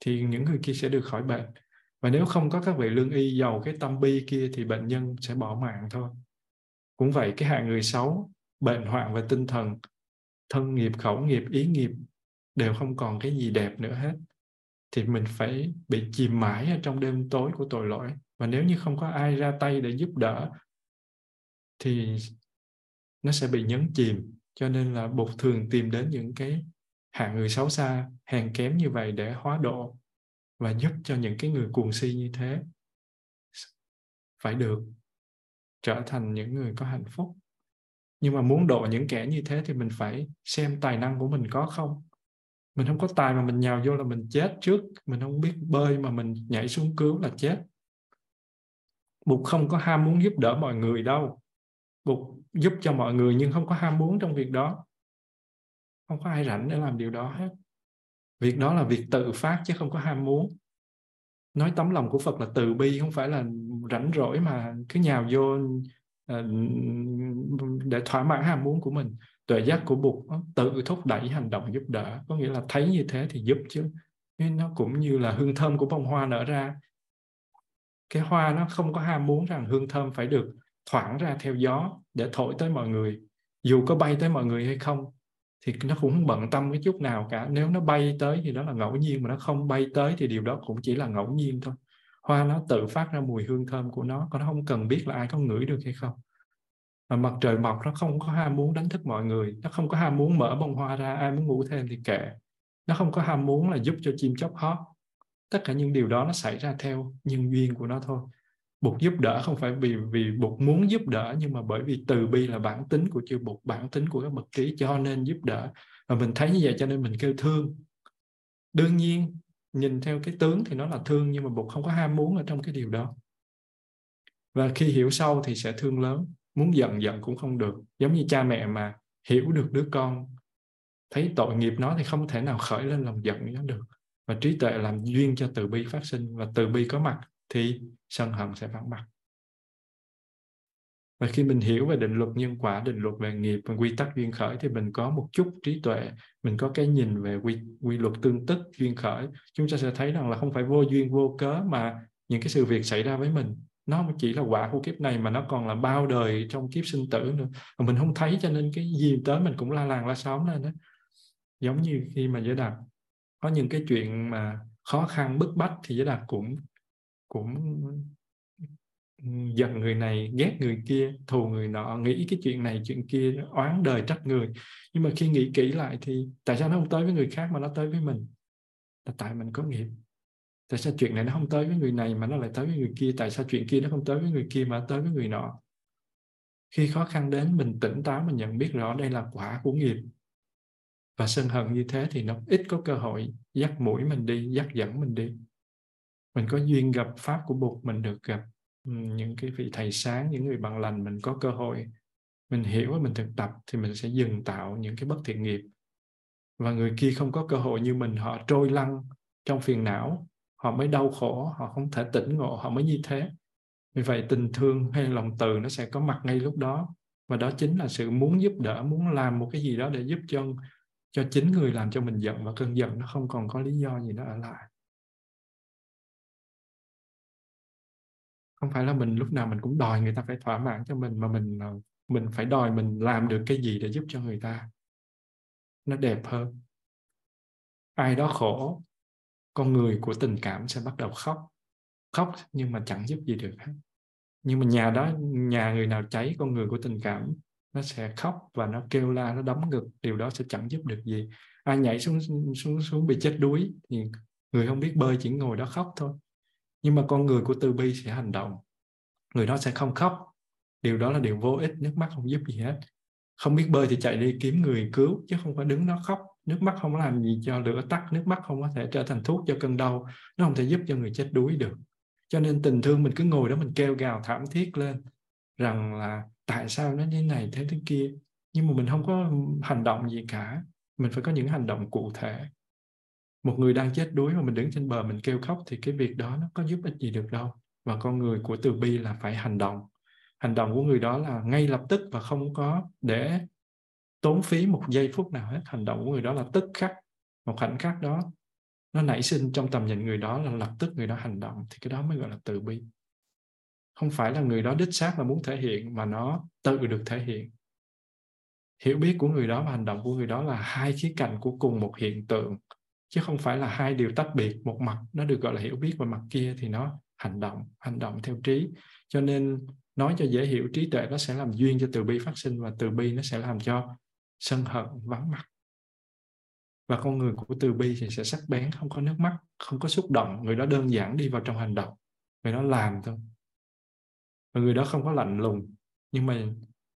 thì những người kia sẽ được khỏi bệnh. Và nếu không có các vị lương y giàu cái tâm bi kia thì bệnh nhân sẽ bỏ mạng thôi. Cũng vậy, cái hạng người xấu, bệnh hoạn về tinh thần, thân nghiệp, khẩu nghiệp, ý nghiệp đều không còn cái gì đẹp nữa hết. Thì mình phải bị chìm mãi ở trong đêm tối của tội lỗi. Và nếu như không có ai ra tay để giúp đỡ thì nó sẽ bị nhấn chìm. Cho nên là Bụt thường tìm đến những cái hạng người xấu xa, hèn kém như vậy để hóa độ và giúp cho những cái người cuồng si như thế phải được trở thành những người có hạnh phúc. Nhưng mà muốn độ những kẻ như thế thì mình phải xem tài năng của mình có không. Mình không có tài mà mình nhào vô là mình chết trước. Mình không biết bơi mà mình nhảy xuống cứu là chết. Bụt không có ham muốn giúp đỡ mọi người đâu. Bụt giúp cho mọi người nhưng không có ham muốn trong việc đó. Không có ai rảnh để làm điều đó hết. Việc đó là việc tự phát chứ không có ham muốn. Nói tấm lòng của Phật là từ bi, không phải là rảnh rỗi mà cứ nhào vô để thỏa mãn ham muốn của mình. Tuệ giác của Bụt tự thúc đẩy hành động giúp đỡ. Có nghĩa là thấy như thế thì giúp chứ. Nhưng nó cũng như là hương thơm của bông hoa nở ra. Cái hoa nó không có ham muốn rằng hương thơm phải được thoảng ra theo gió để thổi tới mọi người. Dù có bay tới mọi người hay không thì nó cũng không bận tâm cái chút nào cả. Nếu nó bay tới thì đó là ngẫu nhiên, mà nó không bay tới thì điều đó cũng chỉ là ngẫu nhiên thôi. Hoa nó tự phát ra mùi hương thơm của nó, còn nó không cần biết là ai có ngửi được hay không. Mà mặt trời mọc nó không có ham muốn đánh thức mọi người, nó không có ham muốn mở bông hoa ra, ai muốn ngủ thêm thì kệ. Nó không có ham muốn là giúp cho chim chóc hót. Tất cả những điều đó nó xảy ra theo nhân duyên của nó thôi. Bụt giúp đỡ không phải vì Bụt muốn giúp đỡ, nhưng mà bởi vì từ bi là bản tính của chư Bụt, bản tính của các bậc trí cho nên giúp đỡ. Và mình thấy như vậy cho nên mình kêu thương. Đương nhiên, nhìn theo cái tướng thì nó là thương, nhưng mà Bụt không có ham muốn ở trong cái điều đó. Và khi hiểu sâu thì sẽ thương lớn, muốn giận cũng không được. Giống như cha mẹ mà hiểu được đứa con, thấy tội nghiệp nó thì không thể nào khởi lên lòng giận nó được. Và trí tuệ làm duyên cho từ bi phát sinh, và từ bi có mặt thì sân hận sẽ vắng mặt. Và khi mình hiểu về định luật nhân quả, định luật về nghiệp, quy tắc duyên khởi thì mình có một chút trí tuệ, mình có cái nhìn về quy luật tương tức duyên khởi. Chúng ta sẽ thấy rằng là không phải vô duyên vô cớ mà những cái sự việc xảy ra với mình. Nó chỉ là quả của kiếp này mà nó còn là bao đời trong kiếp sinh tử nữa. Và mình không thấy cho nên cái gì tới mình cũng la làng la xóm lên đó. Giống như khi mà Giới Đạt có những cái chuyện mà khó khăn bức bách thì Giới Đạt cũng giận người này, ghét người kia, thù người nọ, nghĩ cái chuyện này chuyện kia, oán đời trách người. Nhưng mà khi nghĩ kỹ lại thì tại sao nó không tới với người khác mà nó tới với mình? Là tại mình có nghiệp. Tại sao chuyện này nó không tới với người này mà nó lại tới với người kia? Tại sao chuyện kia nó không tới với người kia mà nó tới với người nọ? Khi khó khăn đến, mình tỉnh táo, mình nhận biết rõ đây là quả của nghiệp. Và sân hận như thế thì nó ít có cơ hội dắt mũi mình đi, dắt dẫn mình đi. Mình có duyên gặp Pháp của Bụt, mình được gặp những cái vị thầy sáng, những người bạn lành, mình có cơ hội, mình hiểu và mình thực tập thì mình sẽ dừng tạo những cái bất thiện nghiệp. Và người kia không có cơ hội như mình, họ trôi lăn trong phiền não, họ mới đau khổ, họ không thể tỉnh ngộ, họ mới như thế. Vì vậy tình thương hay lòng từ nó sẽ có mặt ngay lúc đó. Và đó chính là sự muốn giúp đỡ, muốn làm một cái gì đó để giúp cho chính người làm cho mình giận, và cơn giận nó không còn có lý do gì nó ở lại. Không phải là mình lúc nào mình cũng đòi người ta phải thỏa mãn cho mình, mà mình phải đòi mình làm được cái gì để giúp cho người ta. Nó đẹp hơn. Ai đó khổ, con người của tình cảm sẽ bắt đầu khóc. Khóc nhưng mà chẳng giúp gì được hết. Nhưng mà nhà đó, nhà người nào cháy, con người của tình cảm nó sẽ khóc và nó kêu la, nó đấm ngực. Điều đó sẽ chẳng giúp được gì. Ai nhảy xuống bị chết đuối thì người không biết bơi chỉ ngồi đó khóc thôi. Nhưng mà con người của từ bi sẽ hành động. Người đó sẽ không khóc. Điều đó là điều vô ích, nước mắt không giúp gì hết. Không biết bơi thì chạy đi kiếm người cứu, chứ không phải đứng đó khóc. Nước mắt không làm gì cho lửa tắt, nước mắt không có thể trở thành thuốc cho cơn đau, nó không thể giúp cho người chết đuối được. Cho nên tình thương mình cứ ngồi đó mình kêu gào thảm thiết lên rằng là tại sao nó như này thế kia, nhưng mà mình không có hành động gì cả. Mình phải có những hành động cụ thể. Một người đang chết đuối mà mình đứng trên bờ mình kêu khóc thì cái việc đó nó có giúp ích gì được đâu. Và con người của từ bi là phải hành động. Hành động của người đó là ngay lập tức và không có để tốn phí một giây phút nào hết. Hành động của người đó là tức khắc. Một khoảnh khắc đó nó nảy sinh trong tầm nhìn người đó là lập tức người đó hành động. Thì cái đó mới gọi là từ bi. Không phải là người đó đích xác là muốn thể hiện mà nó tự được thể hiện. Hiểu biết của người đó và hành động của người đó là hai khía cạnh của cùng một hiện tượng. Chứ không phải là hai điều tách biệt. Một mặt nó được gọi là hiểu biết và mặt kia thì nó hành động theo trí. Cho nên nói cho dễ hiểu, trí tuệ nó sẽ làm duyên cho từ bi phát sinh, và từ bi nó sẽ làm cho sân hận vắng mặt. Và con người của từ bi thì sẽ sắc bén, không có nước mắt, không có xúc động. Người đó đơn giản đi vào trong hành động. Người đó làm thôi. Và người đó không có lạnh lùng. Nhưng mà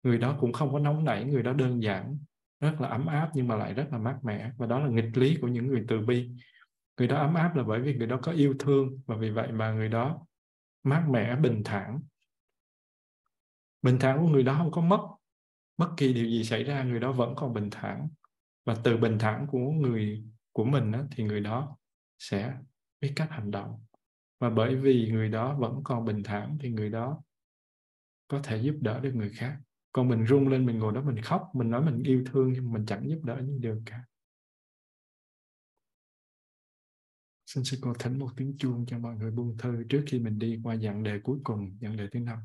Người đó cũng không có nóng nảy, người đó đơn giản, rất là ấm áp nhưng mà lại rất là mát mẻ. Và đó là nghịch lý của những người từ bi. Người đó ấm áp là bởi vì người đó có yêu thương, và vì vậy mà người đó mát mẻ, bình thản. Bình thản của người đó không có mất. Bất kỳ điều gì xảy ra người đó vẫn còn bình thản. Và từ bình thản của người của mình á, thì người đó sẽ biết cách hành động. Và bởi vì người đó vẫn còn bình thản thì người đó có thể giúp đỡ được người khác. Còn mình run lên, mình ngồi đó mình khóc, mình nói mình yêu thương nhưng mình chẳng giúp đỡ gì được cả. Xin sư cô thỉnh một tiếng chuông cho mọi người buông thư trước khi mình đi qua dạng đề cuối cùng, dạng đề thứ 5.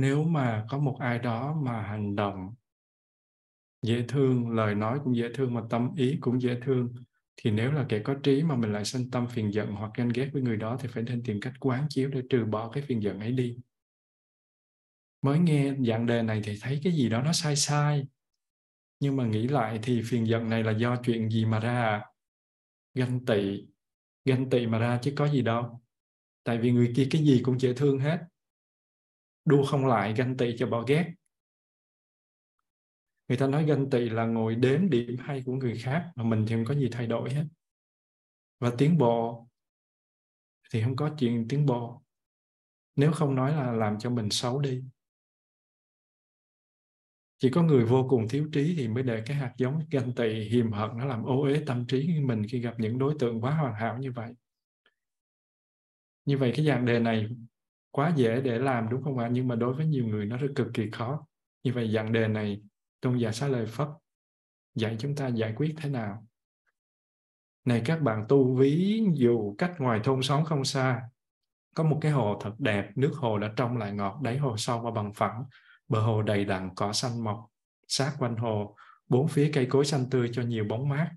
Nếu mà có một ai đó mà hành động dễ thương, lời nói cũng dễ thương mà tâm ý cũng dễ thương, thì nếu là kẻ có trí mà mình lại sanh tâm phiền giận hoặc ganh ghét với người đó thì phải nên tìm cách quán chiếu để trừ bỏ cái phiền giận ấy đi. Mới nghe dạng đề này thì thấy cái gì đó nó sai sai. Nhưng mà nghĩ lại thì phiền giận này là do chuyện gì mà ra? Ganh tị mà ra chứ có gì đâu. Tại vì người kia cái gì cũng dễ thương hết. Đua không lại, ganh tị cho bỏ ghét. Người ta nói ganh tị là ngồi đếm điểm hay của người khác, mà mình thì không có gì thay đổi hết. Và tiến bộ thì không có chuyện tiến bộ. Nếu không nói là làm cho mình xấu đi. Chỉ có người vô cùng thiếu trí thì mới để cái hạt giống ganh tị, hiềm hận nó làm ô uế tâm trí mình khi gặp những đối tượng quá hoàn hảo như vậy. Như vậy cái dạng đề này quá dễ để làm đúng không ạ? Nhưng mà đối với nhiều người nó rất cực kỳ khó. Như vậy dạng đề này, tôn giả Xá Lợi Phất dạy chúng ta giải quyết thế nào? Này các bạn tu, ví dụ cách ngoài thôn xóm không xa, có một cái hồ thật đẹp, nước hồ đã trong lại ngọt, đáy hồ sâu và bằng phẳng, bờ hồ đầy đặn cỏ xanh mọc, sát quanh hồ, bốn phía cây cối xanh tươi cho nhiều bóng mát.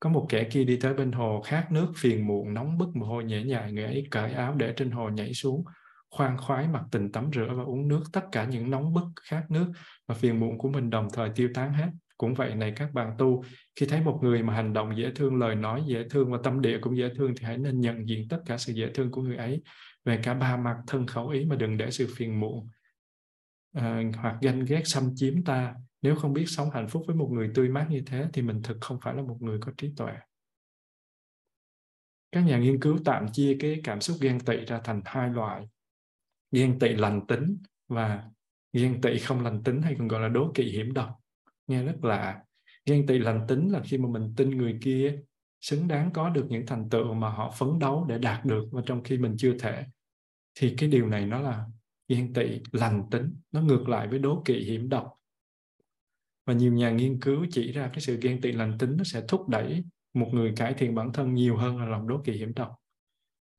Có một kẻ kia đi tới bên hồ, khát nước, phiền muộn, nóng bức, mồ hôi nhễ nhại, người ấy cởi áo để trên hồ nhảy xuống, khoan khoái mặc tình tắm rửa và uống nước. Tất cả những nóng bức, khát nước và phiền muộn của mình đồng thời tiêu tán hết. Cũng vậy này các bạn tu, khi thấy một người mà hành động dễ thương, lời nói dễ thương và tâm địa cũng dễ thương thì hãy nên nhận diện tất cả sự dễ thương của người ấy về cả ba mặt thân khẩu ý, mà đừng để sự phiền muộn hoặc ganh ghét xâm chiếm ta. Nếu không biết sống hạnh phúc với một người tươi mát như thế thì mình thực không phải là một người có trí tuệ. Các nhà nghiên cứu tạm chia cái cảm xúc ghen tị ra thành hai loại: ghen tị lành tính và ghen tị không lành tính, hay còn gọi là đố kỵ hiểm độc. Nghe rất lạ. Ghen tị lành tính là khi mà mình tin người kia xứng đáng có được những thành tựu mà họ phấn đấu để đạt được và trong khi mình chưa thể. Thì cái điều này nó là ghen tị lành tính, nó ngược lại với đố kỵ hiểm độc. Và nhiều nhà nghiên cứu chỉ ra cái sự ghen tị lành tính nó sẽ thúc đẩy một người cải thiện bản thân nhiều hơn là lòng đố kỵ hiểm độc.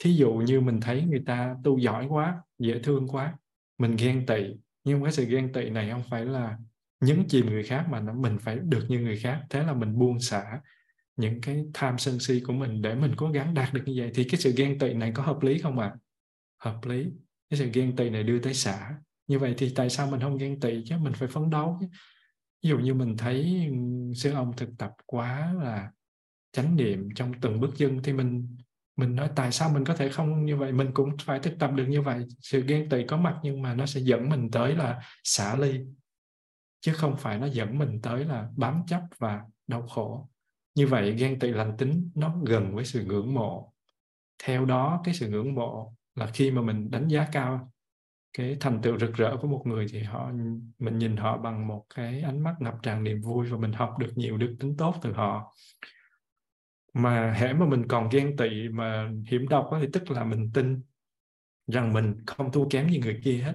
Thí dụ như mình thấy người ta tu giỏi quá, dễ thương quá, mình ghen tị. Nhưng cái sự ghen tị này không phải là nhấn chìm người khác mà mình phải được như người khác. Thế là mình buông xả những cái tham sân si của mình để mình cố gắng đạt được như vậy. Thì cái sự ghen tị này có hợp lý không ạ? Hợp lý. Cái sự ghen tị này đưa tới xả. Như vậy thì tại sao mình không ghen tị chứ? Mình phải phấn đấu chứ. Ví dụ như mình thấy sư ông thực tập quá là chánh niệm trong từng bước chân thì mình nói tại sao mình có thể không như vậy, mình cũng phải thực tập được như vậy. Sự ghen tị có mặt nhưng mà nó sẽ dẫn mình tới là xả ly, chứ không phải nó dẫn mình tới là bám chấp và đau khổ. Như vậy ghen tị lành tính nó gần với sự ngưỡng mộ. Theo đó cái sự ngưỡng mộ là khi mà mình đánh giá cao cái thành tựu rực rỡ của một người thì mình nhìn họ bằng một cái ánh mắt ngập tràn niềm vui và mình học được nhiều đức tính tốt từ họ. Mà hễ mà mình còn ghen tị mà hiểm độc thì tức là mình tin rằng mình không thua kém như người kia hết.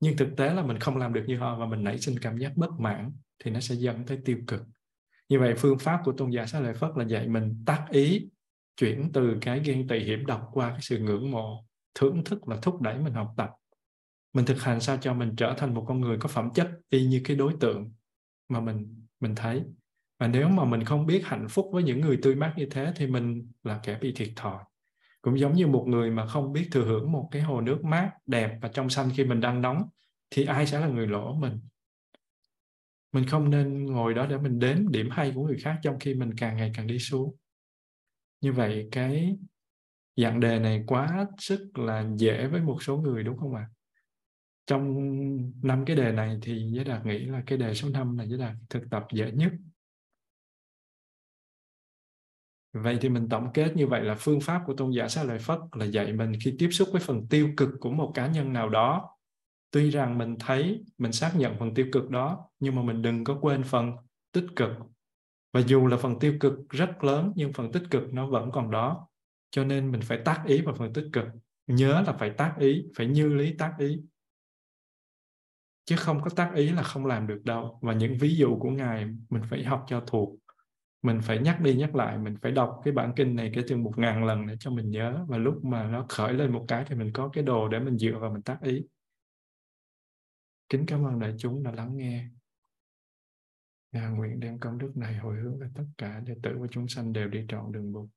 Nhưng thực tế là mình không làm được như họ và mình nảy sinh cảm giác bất mãn thì nó sẽ dẫn tới tiêu cực. Như vậy phương pháp của tôn giả Xá Lợi Phất là dạy mình tác ý chuyển từ cái ghen tị hiểm độc qua cái sự ngưỡng mộ, thưởng thức và thúc đẩy mình học tập. Mình thực hành sao cho mình trở thành một con người có phẩm chất y như cái đối tượng mà mình thấy. Và nếu mà mình không biết hạnh phúc với những người tươi mát như thế thì mình là kẻ bị thiệt thòi. Cũng giống như một người mà không biết thừa hưởng một cái hồ nước mát, đẹp và trong xanh khi mình đang nóng, thì ai sẽ là người lỗ mình? Mình không nên ngồi đó để mình đếm điểm hay của người khác trong khi mình càng ngày càng đi xuống. Như vậy cái dạng đề này quá sức là dễ với một số người, đúng không ạ? Trong 5 cái đề này thì Giới Đạt nghĩ là cái đề số 5 là Giới Đạt thực tập dễ nhất. Vậy thì mình tổng kết như vậy là phương pháp của tôn giả Xá Lợi Phất là dạy mình khi tiếp xúc với phần tiêu cực của một cá nhân nào đó. Tuy rằng mình thấy, mình xác nhận phần tiêu cực đó, nhưng mà mình đừng có quên phần tích cực. Và dù là phần tiêu cực rất lớn, nhưng phần tích cực nó vẫn còn đó. Cho nên mình phải tác ý vào phần tích cực. Nhớ là phải tác ý, phải như lý tác ý. Chứ không có tác ý là không làm được đâu. Và những ví dụ của Ngài mình phải học cho thuộc. Mình phải nhắc đi nhắc lại, mình phải đọc cái bản kinh này kể từ 1000 lần để cho mình nhớ. Và lúc mà nó khởi lên một cái thì mình có cái đồ để mình dựa vào mình tác ý. Kính cảm ơn đại chúng đã lắng nghe. Nhà nguyện đem công đức này hồi hướng về tất cả đệ tử và chúng sanh đều đi trọn đường Bụt.